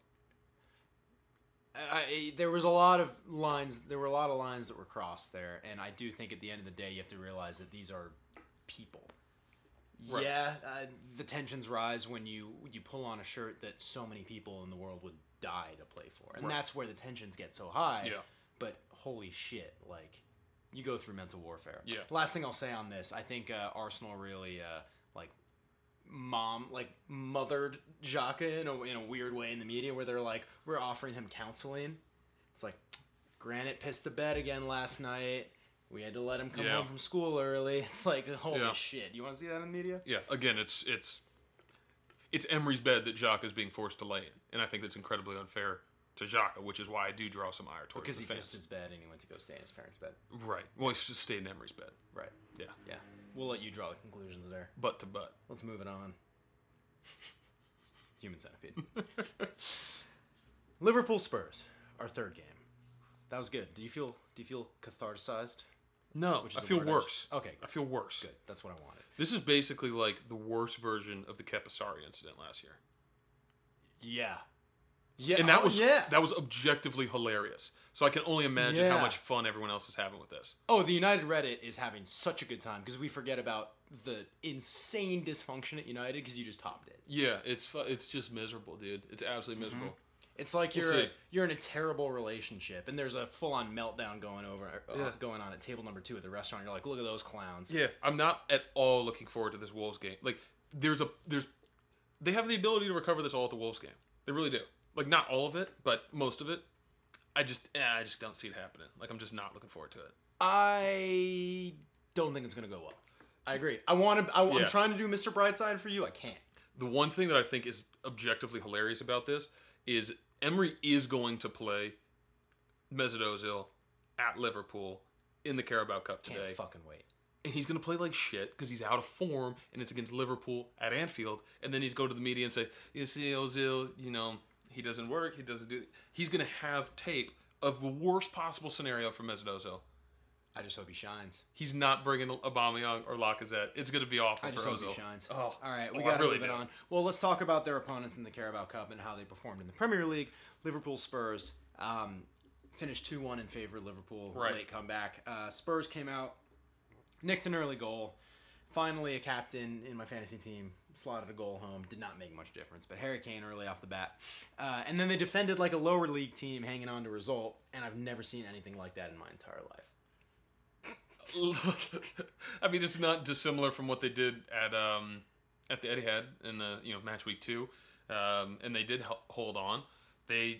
There were a lot of lines that were crossed there, and I do think at the end of the day you have to realize that these are people. Right. Yeah, the tensions rise when you pull on a shirt that so many people in the world would die to play for, and that's where the tensions get so high. Yeah. But holy shit, like, you go through mental warfare. Yeah. Last thing I'll say on this, I think Arsenal really mothered Xhaka in a weird way in the media, where they're like, we're offering him counseling. It's like, Granit pissed the bed again last night. We had to let him come home from school early. It's like, holy shit. You want to see that in the media? Yeah. Again, it's Emery's bed that Xhaka is being forced to lay in, and I think that's incredibly unfair to Xhaka, which is why I do draw some ire towards the fans. Because he missed his bed and he went to go stay in his parents' bed. Right. Well, he should stay in Emery's bed. Right. Yeah. Yeah. We'll let you draw the conclusions there. Butt to butt. Let's move it on. Human centipede. Liverpool Spurs, our third game. That was good. Do you feel catharticized? No, I feel worse. Okay, good. I feel worse. Good. That's what I wanted. This is basically like the worst version of the Kepa-Sarri incident last year. Yeah. Yeah. And that was objectively hilarious. So I can only imagine how much fun everyone else is having with this. Oh, the United Reddit is having such a good time because we forget about the insane dysfunction at United because you just topped it. Yeah, it's just miserable, dude. It's absolutely miserable. Mm-hmm. It's like you're in a terrible relationship, and there's a full-on meltdown going on at table number 2 at the restaurant. You're like, look at those clowns. Yeah, I'm not at all looking forward to this Wolves game. Like, they have the ability to recover this all at the Wolves game. They really do. Like, not all of it, but most of it. I just don't see it happening. Like, I'm just not looking forward to it. I don't think it's gonna go well. I agree. I'm trying to do Mr. Brightside for you. I can't. The one thing that I think is objectively hilarious about this is Emery is going to play Mesut Ozil at Liverpool in the Carabao Cup today. Can't fucking wait. And he's going to play like shit because he's out of form, and it's against Liverpool at Anfield. And then he's go to the media and say, you see, Ozil, he doesn't work, he doesn't do... He's going to have tape of the worst possible scenario for Mesut Ozil. I just hope he shines. He's not bringing Aubameyang or Lacazette. It's going to be awful for Ozil. I just hope he shines. Oh, all right, we got to move it on. Well, let's talk about their opponents in the Carabao Cup and how they performed in the Premier League. Liverpool Spurs finished 2-1 in favor of Liverpool. Right. Late comeback. Spurs came out, nicked an early goal. Finally, a captain in my fantasy team slotted a goal home. Did not make much difference, but Harry Kane early off the bat. And then they defended like a lower league team hanging on to a result, and I've never seen anything like that in my entire life. I mean, it's not dissimilar from what they did at the Etihad in the match week 2, and they did hold on. They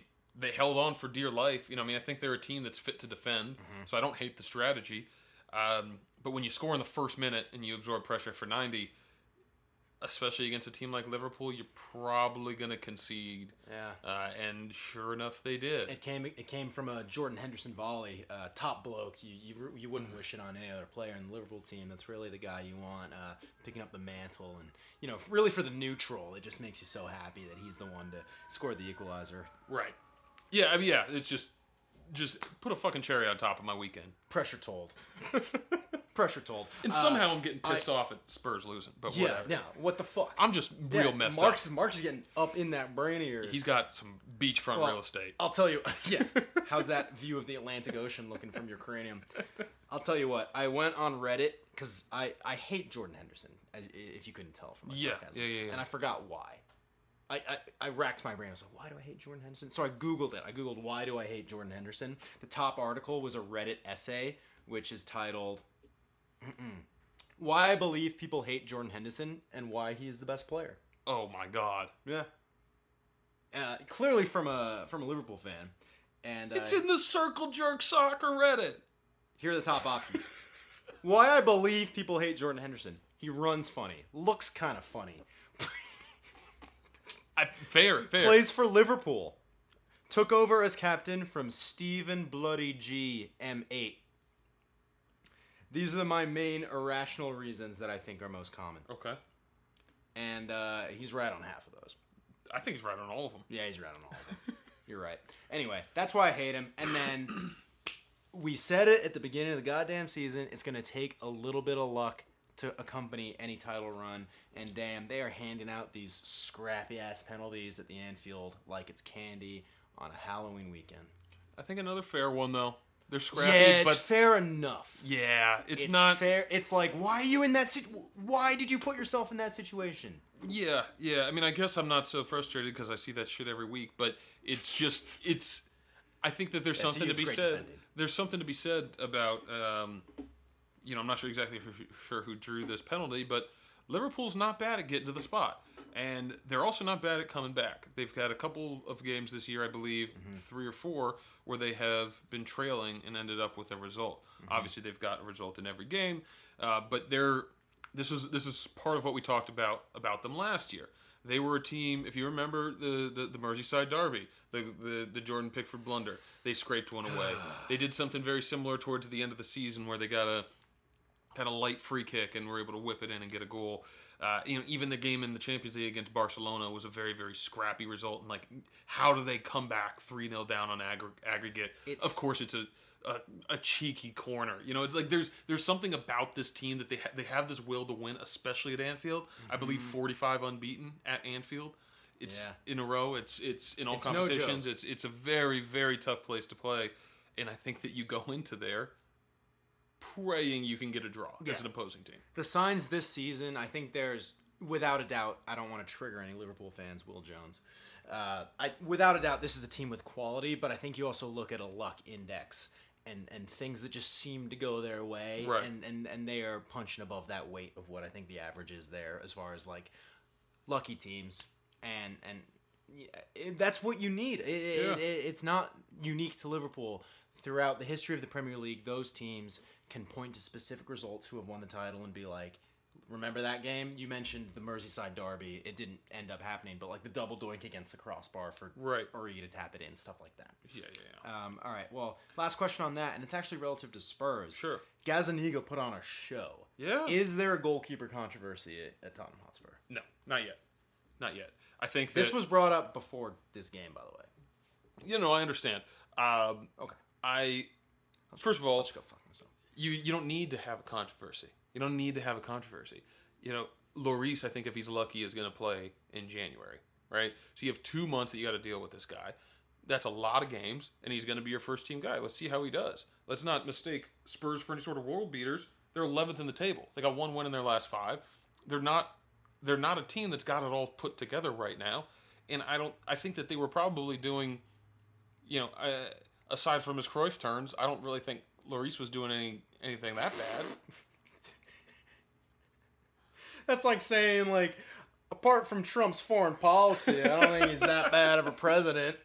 held on for dear life. I mean, I think they're a team that's fit to defend, so I don't hate the strategy. But when you score in the first minute and you absorb pressure for 90, especially against a team like Liverpool, you're probably going to concede. Yeah. And sure enough, they did. It came from a Jordan Henderson volley, top bloke. You wouldn't wish it on any other player in the Liverpool team. That's really the guy you want picking up the mantle. And, really for the neutral, it just makes you so happy that he's the one to score the equalizer. Right. Yeah, I mean, it's just put a fucking cherry on top of my weekend. Pressure told. Pressure told. And somehow I'm getting pissed off at Spurs losing, but whatever. Yeah, what the fuck? I'm just real messed up. Mark's getting up in that brain of yours. He's got some beachfront real estate. I'll tell you, how's that view of the Atlantic Ocean looking from your cranium? I'll tell you what, I went on Reddit, because I hate Jordan Henderson, if you couldn't tell from my sarcasm. Yeah. And I forgot why. I racked my brain. I was like, why do I hate Jordan Henderson? So I Googled it. I Googled, why do I hate Jordan Henderson? The top article was a Reddit essay, which is titled... Why I believe people hate Jordan Henderson and why he is the best player. Oh my God! Yeah, clearly from a Liverpool fan, and it's in the Circle Jerk Soccer Reddit. Here are the top options: why I believe people hate Jordan Henderson. He runs funny, looks kind of funny. Fair. Plays for Liverpool. Took over as captain from Stephen Bloody G M8. These are my main irrational reasons that I think are most common. Okay. And he's right on half of those. I think he's right on all of them. Yeah, he's right on all of them. You're right. Anyway, that's why I hate him. And then we said it at the beginning of the goddamn season. It's going to take a little bit of luck to accompany any title run. And damn, they are handing out these scrappy-ass penalties at the Anfield like it's candy on a Halloween weekend. I think another fair one, though. They're scrappy, but fair enough. Yeah, it's not fair. It's like, why are you in that why did you put yourself in that situation? Yeah. I mean, I guess I'm not so frustrated because I see that shit every week, but it's just it's I think that there's something to be said. Defending. There's something to be said about, you know, I'm not sure exactly who drew this penalty, but Liverpool's not bad at getting to the spot. And they're also not bad at coming back. They've got a couple of games this year, I believe, 3 or 4, where they have been trailing and ended up with a result. Mm-hmm. Obviously, they've got a result in every game, but they're this is part of what we talked about them last year. They were a team, if you remember the Merseyside derby, the Jordan Pickford blunder. They scraped one away. They did something very similar towards the end of the season where they got a kind of light free kick and were able to whip it in and get a goal. You know, even the game in the Champions League against Barcelona was a very, very scrappy result. And like, how do they come back 3-0 down on aggregate? Of course, it's a cheeky corner. You know, it's like there's something about this team that they have this will to win, especially at Anfield. Mm-hmm. I believe 45 unbeaten at Anfield. It's in a row. It's in all competitions. No, it's a very, very tough place to play, and I think that you go into there praying you can get a draw as an opposing team. The signs this season, I think there's, without a doubt, I don't want to trigger any Liverpool fans, Will Jones. Without a doubt, this is a team with quality, but I think you also look at a luck index and things that just seem to go their way, right. and they are punching above that weight of what I think the average is there as far as like lucky teams, and that's what you need. It's not unique to Liverpool. Throughout the history of the Premier League, those teams can point to specific results who have won the title and be like, remember that game? You mentioned the Merseyside derby. It didn't end up happening, but like the double doink against the crossbar for Uri to tap it in, stuff like that. Yeah. All right, well, last question on that, and it's actually relative to Spurs. Sure. Gazzaniga put on a show. Yeah. Is there a goalkeeper controversy at Tottenham Hotspur? No, not yet. I think this was brought up before this game, by the way. You know, I understand. Okay. First of all, go fuck myself. You don't need to have a controversy. You know, Lloris, I think if he's lucky, is going to play in January, right? So you have 2 months that you got to deal with this guy. That's a lot of games, and he's going to be your first team guy. Let's see how he does. Let's not mistake Spurs for any sort of world beaters. They're 11th in the table. They got one win in their last 5. They're not a team that's got it all put together right now. And I think that they were probably doing, you know, aside from his Cruyff turns, I don't really think Lloris was doing anything that bad. That's like saying, like, apart from Trump's foreign policy, I don't think he's that bad of a president.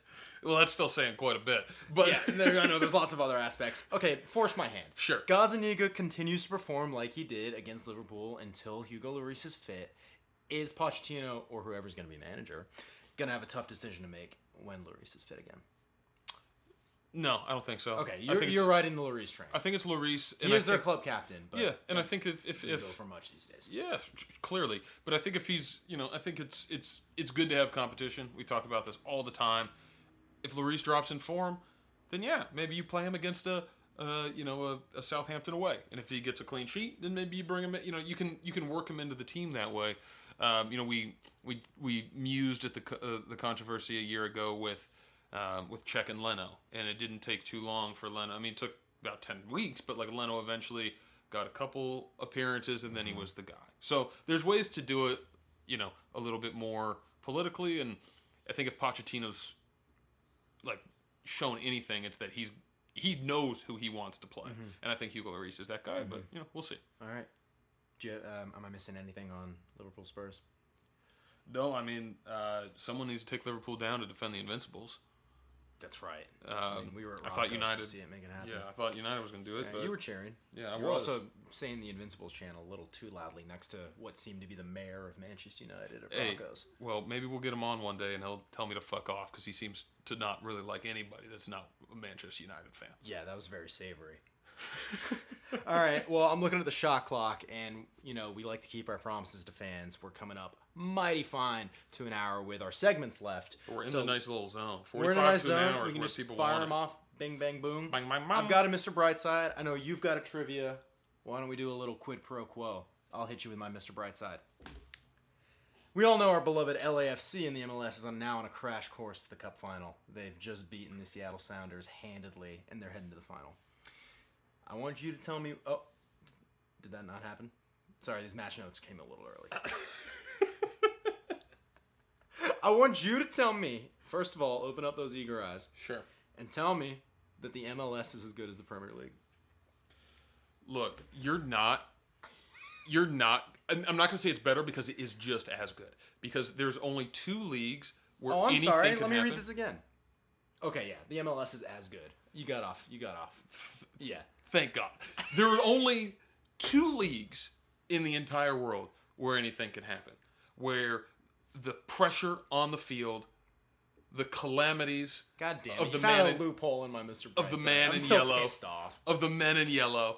Well, that's still saying quite a bit. But yeah, I know there's lots of other aspects. Okay, force my hand. Sure. Gazzaniga continues to perform like he did against Liverpool until Hugo Lloris is fit. Is Pochettino, or whoever's going to be manager, going to have a tough decision to make when Lloris is fit again? No, I don't think so. Okay, you're riding the Lloris train. I think it's Lloris. And he is their club captain. But yeah, and I think if doesn't go for much these days. Yeah, clearly. But I think if he's, you know, I think it's good to have competition. We talk about this all the time. If Lloris drops in form, then yeah, maybe you play him against a Southampton away, and if he gets a clean sheet, then maybe you bring him. You know, you can work him into the team that way. You know, we mused at the controversy a year ago with Cech and Leno, and it didn't take too long for Leno. I mean, it took about 10 weeks, but like Leno eventually got a couple appearances, and then he was the guy. So there's ways to do it, you know, a little bit more politically, and I think if Pochettino's like shown anything, it's that he knows who he wants to play, and I think Hugo Lloris is that guy. But you know, we'll see. All right, am I missing anything on Liverpool Spurs? No, I mean, someone needs to take Liverpool down to defend the Invincibles. That's right. I mean, we were. I thought United to see it make it happen. Yeah, I thought United was going to do it. Yeah, but you were cheering. Yeah, I was. You were also saying the Invincibles chant a little too loudly next to what seemed to be the mayor of Manchester United or Broncos. Well, maybe we'll get him on one day and he'll tell me to fuck off because he seems to not really like anybody that's not a Manchester United fan. Yeah, that was very savory. All right. Well, I'm looking at the shot clock, and you know we like to keep our promises to fans. We're coming up mighty fine to an hour with our segments left. But we're in a nice little zone. 45 to an hour is where people fire them off. Bing, bang, boom. Bang, bang, bang. I've got a Mr. Brightside. I know you've got a trivia. Why don't we do a little quid pro quo? I'll hit you with my Mr. Brightside. We all know our beloved LAFC in the MLS is now on a crash course to the Cup final. They've just beaten the Seattle Sounders handedly, and they're heading to the final. I want you to tell me... Oh, did that not happen? Sorry, these match notes came a little early. I want you to tell me... First of all, open up those eager eyes. Sure. and tell me that the MLS is as good as the Premier League. Look, you're not, I'm not going to say it's better because it is just as good. Because there's only two leagues where anything can happen. Oh, I'm sorry. Let me read this again. Okay, yeah. The MLS is as good. You got off. Yeah. Thank God. There are only two leagues in the entire world where anything can happen. Where the pressure on the field, the calamities of the man in yellow, pissed off. Of the men in yellow,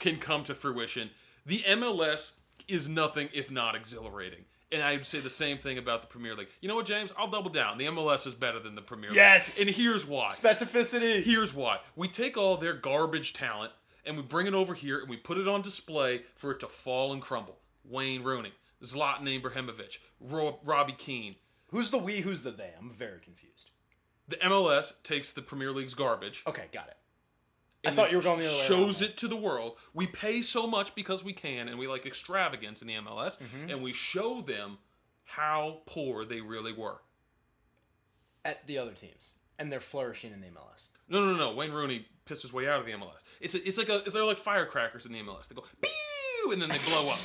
can come to fruition. The MLS is nothing if not exhilarating. And I would say the same thing about the Premier League. You know what, James? I'll double down. The MLS is better than the Premier League. Yes! And here's why. Specificity! Here's why. We take all their garbage talent, and we bring it over here, and we put it on display for it to fall and crumble. Wayne Rooney, Zlatan Ibrahimovic, Robbie Keane. Who's the we, who's the they? I'm very confused. The MLS takes the Premier League's garbage. Okay, got it. I thought you were going the other way. Shows it to the world. We pay so much because we can, and we like extravagance in the MLS, mm-hmm. and we show them how poor they really were. At the other teams. And they're flourishing in the MLS. No. Wayne Rooney pissed his way out of the MLS. They're like firecrackers in the MLS. They go, pew! And then they blow up.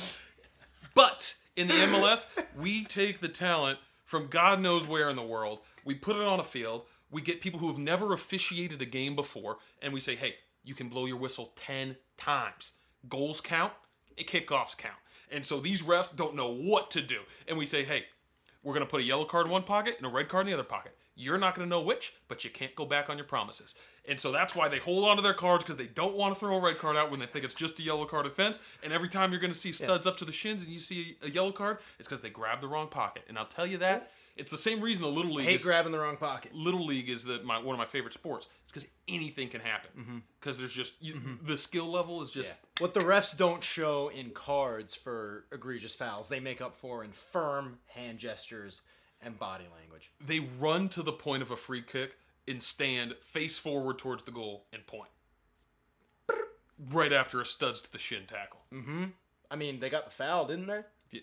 But in the MLS, we take the talent from God knows where in the world, we put it on a field, we get people who have never officiated a game before, and we say, hey, you can blow your whistle 10 times. Goals count, kickoffs count. And so these refs don't know what to do. And we say, hey, we're going to put a yellow card in one pocket and a red card in the other pocket. You're not going to know which, but you can't go back on your promises. And so that's why they hold on to their cards, because they don't want to throw a red card out when they think it's just a yellow card offense. And every time you're going to see studs up to the shins and you see a yellow card, it's because they grabbed the wrong pocket. And I'll tell you that. It's the same reason the Little League is... I hate grabbing the wrong pocket. Little League is one of my favorite sports. It's because anything can happen. Because mm-hmm. there's just... the skill level is just... Yeah. What the refs don't show in cards for egregious fouls, they make up for in firm hand gestures and body language. They run to the point of a free kick and stand face forward towards the goal and point. Right after a studs to the shin tackle. Mm-hmm. I mean, they got the foul, didn't they? Yeah.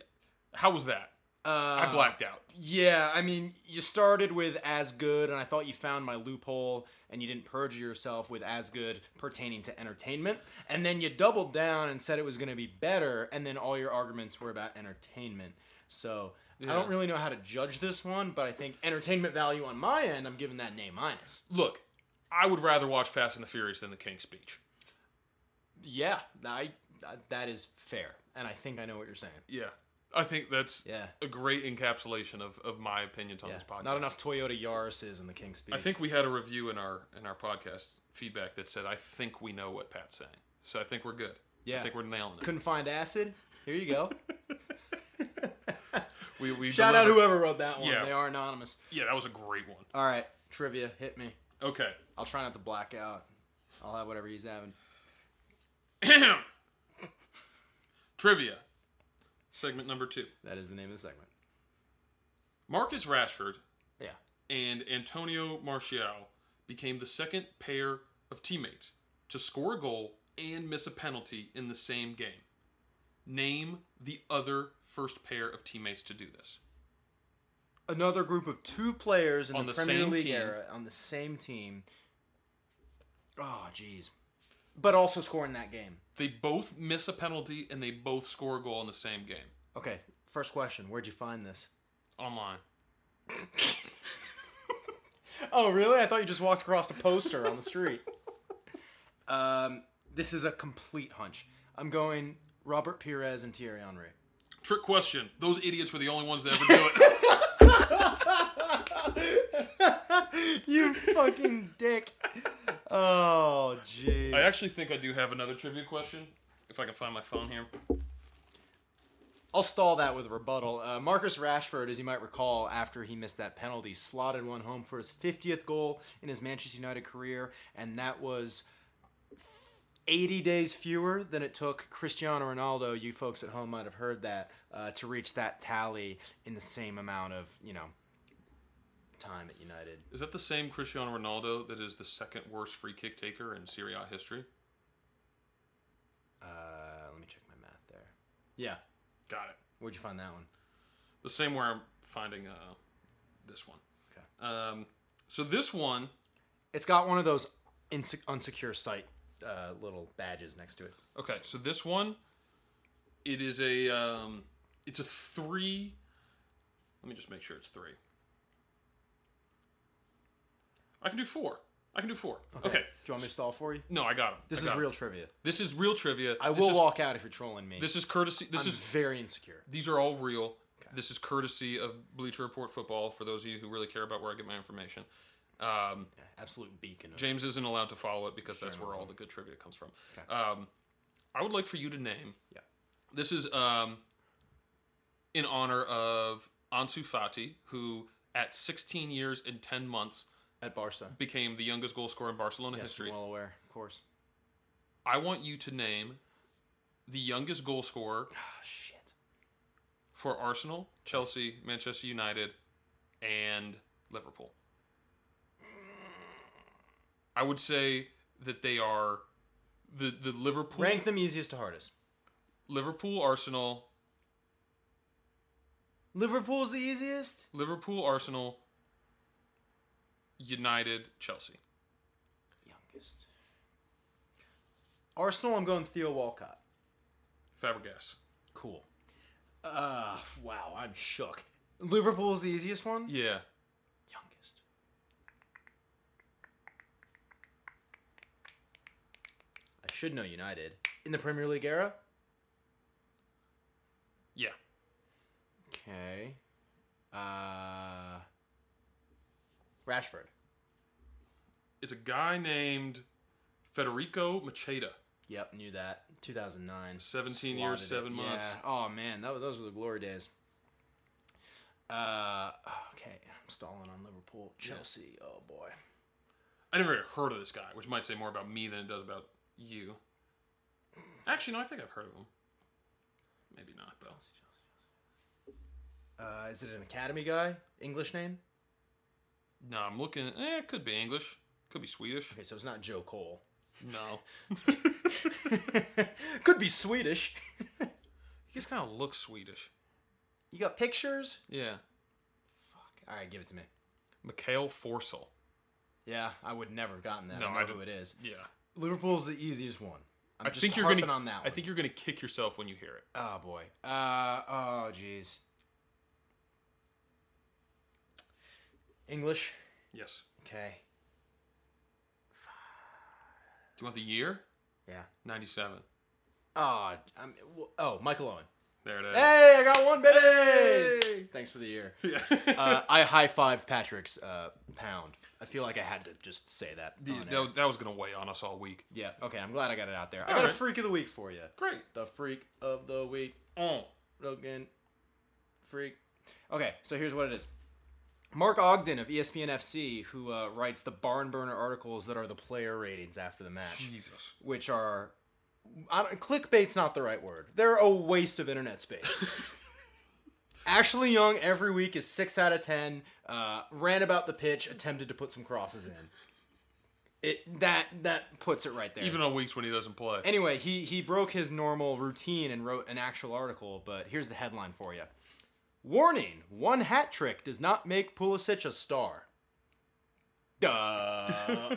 How was that? I blacked out. Yeah, I mean, you started with as good, and I thought you found my loophole, and you didn't perjure yourself with as good pertaining to entertainment. And then you doubled down and said it was going to be better, and then all your arguments were about entertainment. So, yeah. I don't really know how to judge this one, but I think entertainment value on my end, I'm giving that an A-. Look, I would rather watch Fast and the Furious than The King's Speech. Yeah, that is fair, and I think I know what you're saying. Yeah. I think that's a great encapsulation of my opinions on this podcast. Not enough Toyota Yaris in the King's Speech. I think we had a review in our podcast feedback that said, I think we know what Pat's saying. So I think we're good. Yeah. I think we're nailing it. Couldn't find acid? Here you go. we shout out whoever wrote that one. Yeah. They are anonymous. Yeah, that was a great one. All right. Trivia. Hit me. Okay. I'll try not to black out. I'll have whatever he's having. Trivia. Segment number 2. That is the name of the segment. Marcus Rashford and Antonio Martial became the second pair of teammates to score a goal and miss a penalty in the same game. Name the other first pair of teammates to do this. Another group of two players in the Premier League era on the same team. Oh, jeez. But also score in that game. They both miss a penalty, and they both score a goal in the same game. Okay, first question. Where'd you find this? Online. Oh, really? I thought you just walked across a poster on the street. This is a complete hunch. I'm going Robert Pires and Thierry Henry. Trick question. Those idiots were the only ones that ever do it. You fucking dick. Oh, jeez. I actually think I do have another trivia question, if I can find my phone here. I'll stall that with a rebuttal. Marcus Rashford, as you might recall, after he missed that penalty, slotted one home for his 50th goal in his Manchester United career, and that was 80 days fewer than it took Cristiano Ronaldo, you folks at home might have heard that, to reach that tally in the same amount of, time at United. Is that the same Cristiano Ronaldo that is the second worst free kick taker in Serie A history? Let me check my math there. Yeah. Got it. Where'd you find that one? The same where I'm finding this one. Okay. So this one It's got one of those unsecure site little badges next to it. Okay, so this one, it is a it's a 3. Let me just make sure it's 3. I can do 4. Okay. Do you want me to stall for you? No, I got him. This is real trivia. I will walk out if you're trolling me. This is courtesy. This is very insecure. These are all real. Okay. This is courtesy of Bleacher Report Football, for those of you who really care about where I get my information. Yeah, absolute beacon. James isn't allowed to follow it because that's where all the good trivia comes from. Okay. I would like for you to name. Yeah. This is in honor of Ansu Fati, who at 16 years and 10 months... at Barca. Became the youngest goal scorer in Barcelona history. I'm well aware, of course. I want you to name the youngest goal scorer for Arsenal, Chelsea, Manchester United, and Liverpool. I would say that they are the Liverpool... Rank them easiest to hardest. Liverpool, Arsenal... Liverpool's the easiest? Liverpool, Arsenal... United, Chelsea. Youngest. Arsenal, I'm going Theo Walcott. Fabregas. Cool. Wow, I'm shook. Liverpool's the easiest one? Yeah. Youngest. I should know United. In the Premier League era? Yeah. Okay. Rashford. It's a guy named Federico Macheda. Yep, knew that. 2009. 17 years, 7 months. Yeah. Oh, man. Those were the glory days. Okay, I'm stalling on Liverpool. Chelsea. Yeah. Oh, boy. I never heard of this guy, which might say more about me than it does about you. Actually, no, I think I've heard of him. Maybe not, though. Is it an academy guy? English name? No, I'm looking... it could be English. Could be Swedish. Okay, so it's not Joe Cole. No. Could be Swedish. He just kind of looks Swedish. You got pictures? Yeah. Fuck. All right, give it to me. Mikael Forsell. Yeah, I would never have gotten that. No, I know who it is. Yeah. Liverpool's the easiest one. I'm just harping on that one. I think you're going to kick yourself when you hear it. Oh, boy. Oh, jeez. English? Yes. Okay. Do you want the year? Yeah. 97. Michael Owen. There it is. Hey, I got one, baby! Hey! Thanks for the year. Yeah. I high-fived Patrick's pound. I feel like I had to just say that. That was going to weigh on us all week. Yeah, okay, I'm glad I got it out there. I got a Freak of the Week for you. Great. The Freak of the Week. Logan. Freak. Okay, so here's what it is. Mark Ogden of ESPN FC, who writes the barn burner articles that are the player ratings after the match. Jesus. Which are... clickbait's not the right word. They're a waste of internet space. Ashley Young every week is 6 out of 10. Ran about the pitch, attempted to put some crosses in. That puts it right there. Even on weeks when he doesn't play. Anyway, he broke his normal routine and wrote an actual article, but here's the headline for you. Warning, one hat trick does not make Pulisic a star. Duh.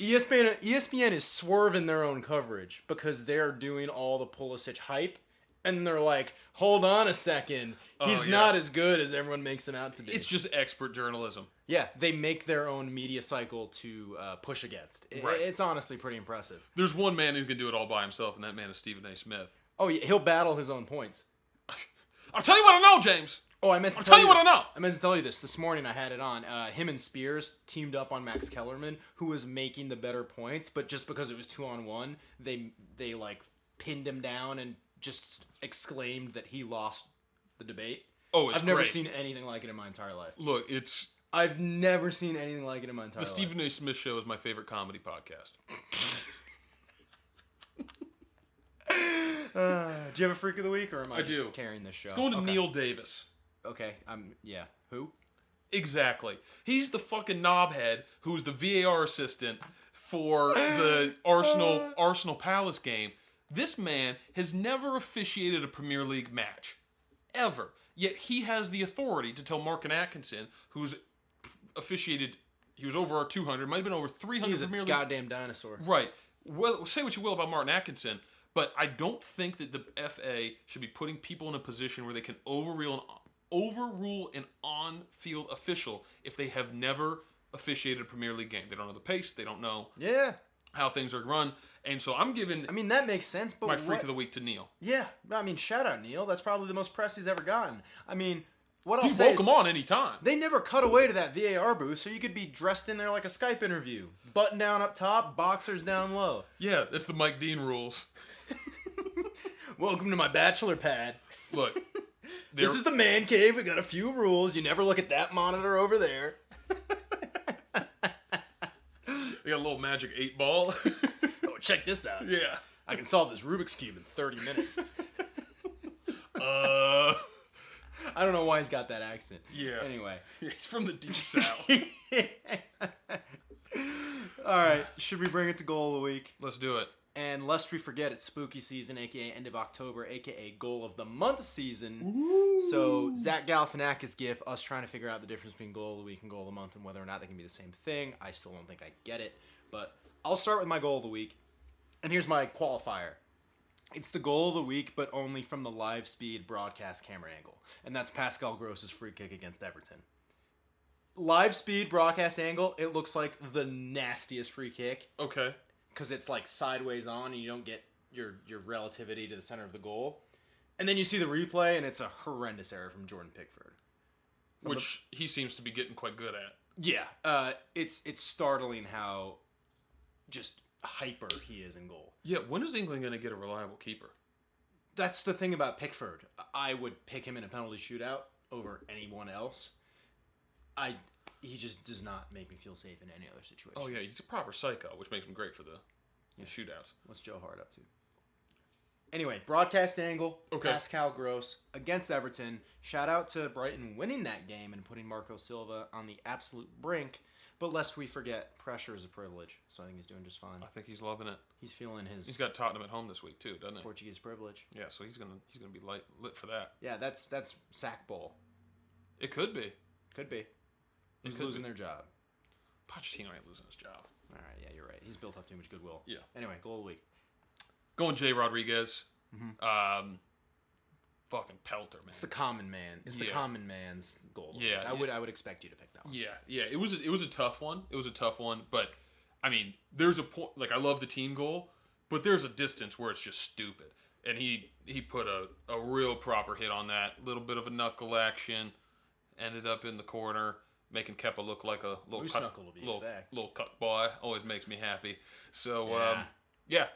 ESPN is swerving their own coverage because they're doing all the Pulisic hype. And they're like, hold on a second. He's not as good as everyone makes him out to be. It's just expert journalism. Yeah, they make their own media cycle to push against. Right. It's honestly pretty impressive. There's one man who can do it all by himself, and that man is Stephen A. Smith. Oh, yeah, he'll battle his own points. I'll tell you what I know, James. Oh, I meant to tell you this. This morning I had it on. Him and Spears teamed up on Max Kellerman, who was making the better points, but just because it was 2-on-1, they like pinned him down and just exclaimed that he lost the debate. Oh, it's I've never seen anything like it in my entire life. Look, I've never seen anything like it in my entire life. The Stephen A. Smith Show is my favorite comedy podcast. Do you have a freak of the week, or am I just carrying this show? It's going to Neil Davis. Okay, yeah. Who? Exactly. He's the fucking knobhead who's the VAR assistant for the Arsenal Palace game. This man has never officiated a Premier League match, ever. Yet he has the authority to tell Martin Atkinson, who's officiated He was over 200. Might have been over 300. He's a goddamn dinosaur. Right. Well, say what you will about Martin Atkinson, but I don't think that the FA should be putting people in a position where they can overrule an on-field official if they have never officiated a Premier League game. They don't know the pace. They don't know how things are run. And so I'm giving... I mean, that makes sense, but my freak of the week to Neil. Yeah. I mean, shout out, Neil. That's probably the most press he's ever gotten. I mean... You broke them on any time. They never cut away to that VAR booth, so you could be dressed in there like a Skype interview. Button down up top, boxers down low. Yeah, that's the Mike Dean rules. Welcome to my bachelor pad. Look. This is the man cave. We got a few rules. You never look at that monitor over there. We got a little magic 8-ball. Oh, check this out. Yeah. I can solve this Rubik's Cube in 30 minutes. I don't know why he's got that accent. Yeah. Anyway. He's from the Deep South. Yeah. All right. Should we bring it to goal of the week? Let's do it. And lest we forget, it's spooky season, a.k.a. end of October, a.k.a. goal of the month season. Ooh. So Zach Galifianakis' gif, us trying to figure out the difference between goal of the week and goal of the month and whether or not they can be the same thing. I still don't think I get it. But I'll start with my goal of the week. And here's my qualifier. It's the goal of the week, but only from the live speed broadcast camera angle. And that's Pascal Gross's free kick against Everton. Live speed broadcast angle, it looks like the nastiest free kick. Okay. Because it's like sideways on and you don't get your relativity to the center of the goal. And then you see the replay and it's a horrendous error from Jordan Pickford. Which he seems to be getting quite good at. Yeah. It's startling how just... hyper he is in goal. Yeah, when is England going to get a reliable keeper? That's the thing about Pickford. I would pick him in a penalty shootout over anyone else. He just does not make me feel safe in any other situation. Oh yeah, he's a proper psycho, which makes him great for the shootouts. What's Joe Hart up to? Anyway, broadcast angle, okay. Pascal Gross against Everton. Shout out to Brighton winning that game and putting Marco Silva on the absolute brink. But lest we forget, pressure is a privilege, so I think he's doing just fine. I think he's loving it. He's feeling his... He's got Tottenham at home this week, too, doesn't he? Portuguese privilege. Yeah, so he's gonna be lit for that. Yeah, that's sack bowl. It could be. Could be. Who's losing their job? Pochettino ain't losing his job. All right, yeah, you're right. He's built up too much goodwill. Yeah. Anyway, goal of the week. Going Jay Rodriguez. Mm-hmm. Fucking pelter, man. It's the common man. It's the common man's goal. Yeah, I would expect you to pick that one. Yeah. It was a tough one. But I mean, there's a point. Like I love the team goal, but there's a distance where it's just stupid. And he put a real proper hit on that. Little bit of a knuckle action, ended up in the corner, making Kepa look like a little little cuck boy. Always makes me happy. So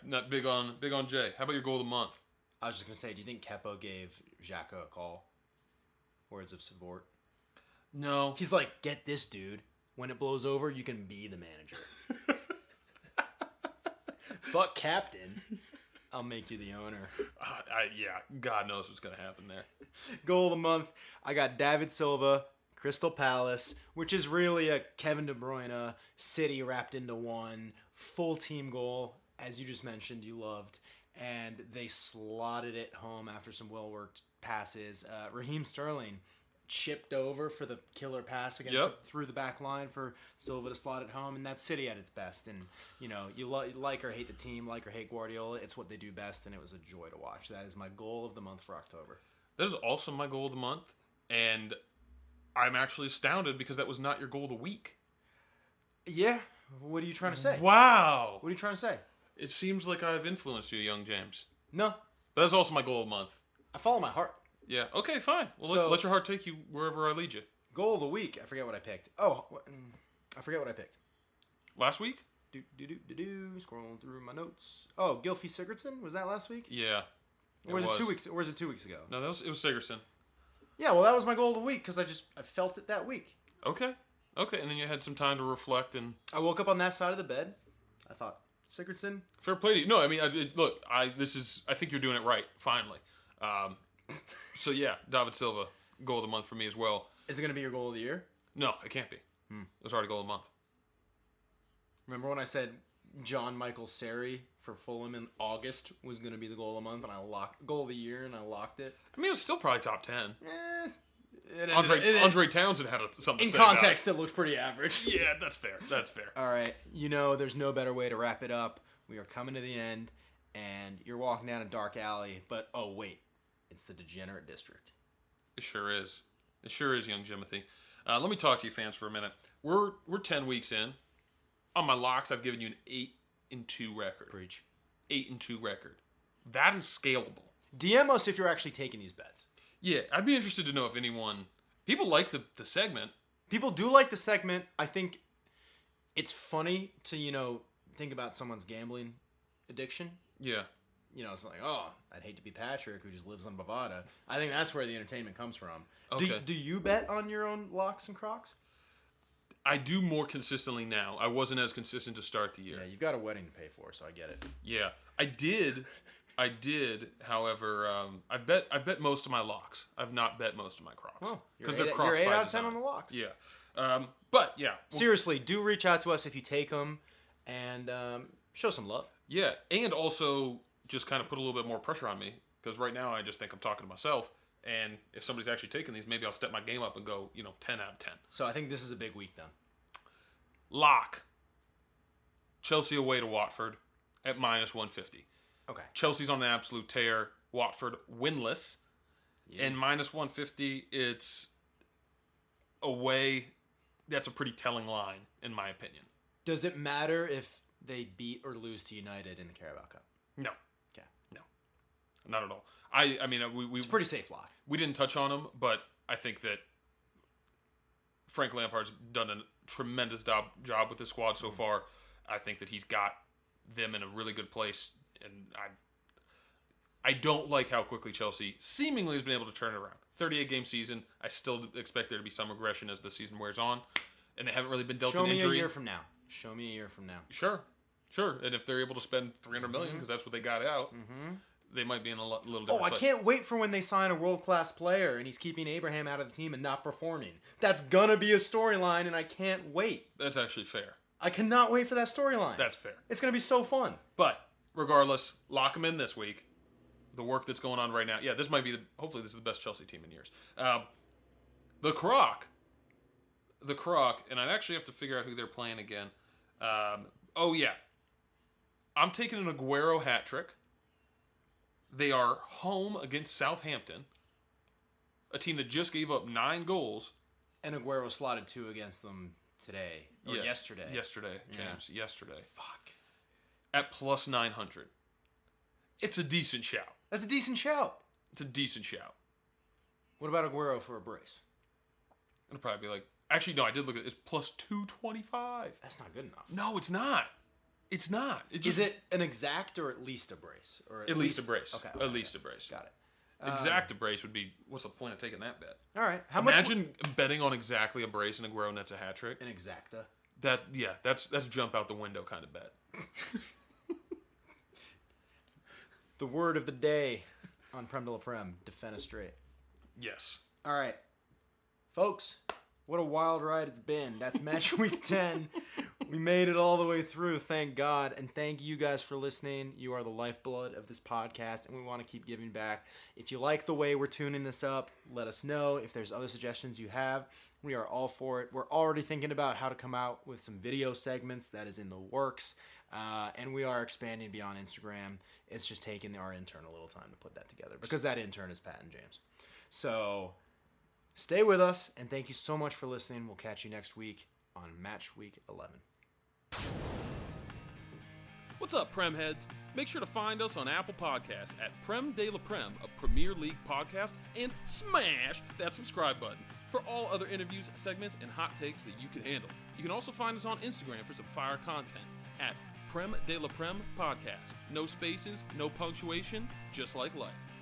not big on Jay. How about your goal of the month? I was just going to say, do you think Kepa gave Xhaka a call? Words of support? No. He's like, get this, dude. When it blows over, you can be the manager. Fuck captain. I'll make you the owner. God knows what's going to happen there. Goal of the month. I got David Silva, Crystal Palace, which is really a Kevin De Bruyne, City wrapped into one, full team goal. As you just mentioned, you loved. And they slotted it home after some well-worked passes. Raheem Sterling chipped over for the killer pass against through the back line for Silva to slot it home, and that's City at its best. And, you know, you like or hate the team, like or hate Guardiola. It's what they do best, and it was a joy to watch. That is my goal of the month for October. That is also my goal of the month, and I'm actually astounded because that was not your goal of the week. Yeah. What are you trying to say? Wow. What are you trying to say? It seems like I've influenced you, young James. No. But that's also my goal of the month. I follow my heart. Yeah. Okay, fine. Well, so, let your heart take you wherever I lead you. Goal of the week. I forget what I picked. Last week? Scrolling through my notes. Oh, Gylfi Sigurdsson? Was that last week? Yeah. Or was it 2 weeks ago? No, it was Sigurdsson. Yeah, well, that was my goal of the week because I felt it that week. Okay. And then you had some time to reflect and... I woke up on that side of the bed. I thought... Sigurdsson? Fair play to you. No, I mean, I think you're doing it right, finally. So, yeah, David Silva, goal of the month for me as well. Is it going to be your goal of the year? No, it can't be. It was already goal of the month. Remember when I said John Michael Sarri for Fulham in August was going to be the goal of the month, and I locked goal of the year, and I locked it? I mean, it was still probably top 10. Andre Townsend had something to say. In context, it looks pretty average. Yeah, that's fair. That's fair. All right. You know, there's no better way to wrap it up. We are coming to the end, and you're walking down a dark alley, but oh, wait. It's the Degenerate District. It sure is. It sure is, young Jimothy. Let me talk to you fans for a minute. We're 10 weeks in. On my locks, I've given you an 8-2 record. Preach. 8-2 record. That is scalable. DM us if you're actually taking these bets. Yeah, I'd be interested to know if anyone... People like the segment. People do like the segment. I think it's funny to, you know, think about someone's gambling addiction. Yeah. You know, it's like, oh, I'd hate to be Patrick who just lives on Bovada. I think that's where the entertainment comes from. Okay. Do you bet on your own locks and crocs? I do more consistently now. I wasn't as consistent to start the year. Yeah, you've got a wedding to pay for, so I get it. Yeah, I did. However, I bet most of my locks. I've not bet most of my crocs. Oh, because they're crocs. You're 8 out of 10 on the locks. Yeah, but yeah. Seriously, do reach out to us if you take them, and show some love. Yeah, and also just kind of put a little bit more pressure on me because right now I just think I'm talking to myself. And if somebody's actually taking these, maybe I'll step my game up and go, 10 out of 10. So I think this is a big week, then. Lock. Chelsea away to Watford at -150. Okay. Chelsea's on an absolute tear. Watford winless. Yeah. And -150, it's away. That's a pretty telling line, in my opinion. Does it matter if they beat or lose to United in the Carabao Cup? No. Okay. No. Not at all. I mean, it's a pretty safe lock. We didn't touch on him, but I think that Frank Lampard's done a tremendous job with this squad so far. I think that he's got them in a really good place, and I don't like how quickly Chelsea seemingly has been able to turn it around. 38-game season. I still expect there to be some regression as the season wears on, and they haven't really been dealt an injury. Show me a year from now. Sure. And if they're able to spend $300 million, because that's what they got out. Mm-hmm. They might be in a little different place. I can't wait for when they sign a world-class player and he's keeping Abraham out of the team and not performing. That's going to be a storyline, and I can't wait. That's actually fair. I cannot wait for that storyline. That's fair. It's going to be so fun. But regardless, lock them in this week. The work that's going on right now. Yeah, this might be hopefully this is the best Chelsea team in years. The Croc, and I'd actually have to figure out who they're playing again. I'm taking an Agüero hat trick. They are home against Southampton, a team that just gave up 9 goals. And Agüero slotted 2 against them today. Or yesterday. Yesterday, James. Yeah. Yesterday. Fuck. At +900. It's a decent shout. That's a decent shout. It's a decent shout. What about Agüero for a brace? It'll probably be like... Actually, no, I did look at it. It's +225. That's not good enough. No, it's not. It's not. Is it an exact or at least a brace? Or at least a brace. Okay. At least a brace. Got it. Exact a brace would be, what's the point of taking that bet? All right. Imagine betting on exactly a brace and Agüero nets a hat trick. An exacta. That's jump out the window kind of bet. The word of the day on Prem de la Prem, defenestrate. Yes. All right. Folks, what a wild ride it's been. That's match week 10. We made it all the way through, thank God. And thank you guys for listening. You are the lifeblood of this podcast, and we want to keep giving back. If you like the way we're tuning this up, let us know. If there's other suggestions you have, we are all for it. We're already thinking about how to come out with some video segments. That is in the works. And we are expanding beyond Instagram. It's just taking our intern a little time to put that together, because that intern is Pat and James. So stay with us, and thank you so much for listening. We'll catch you next week on Match Week 11. What's up, Prem heads? Make sure to find us on Apple Podcasts at Prem de la Prem, a Premier League podcast, and smash that subscribe button for all other interviews, segments, and hot takes that you can handle. You can also find us on Instagram for some fire content at Prem de la Prem podcast. No spaces, no punctuation, just like life.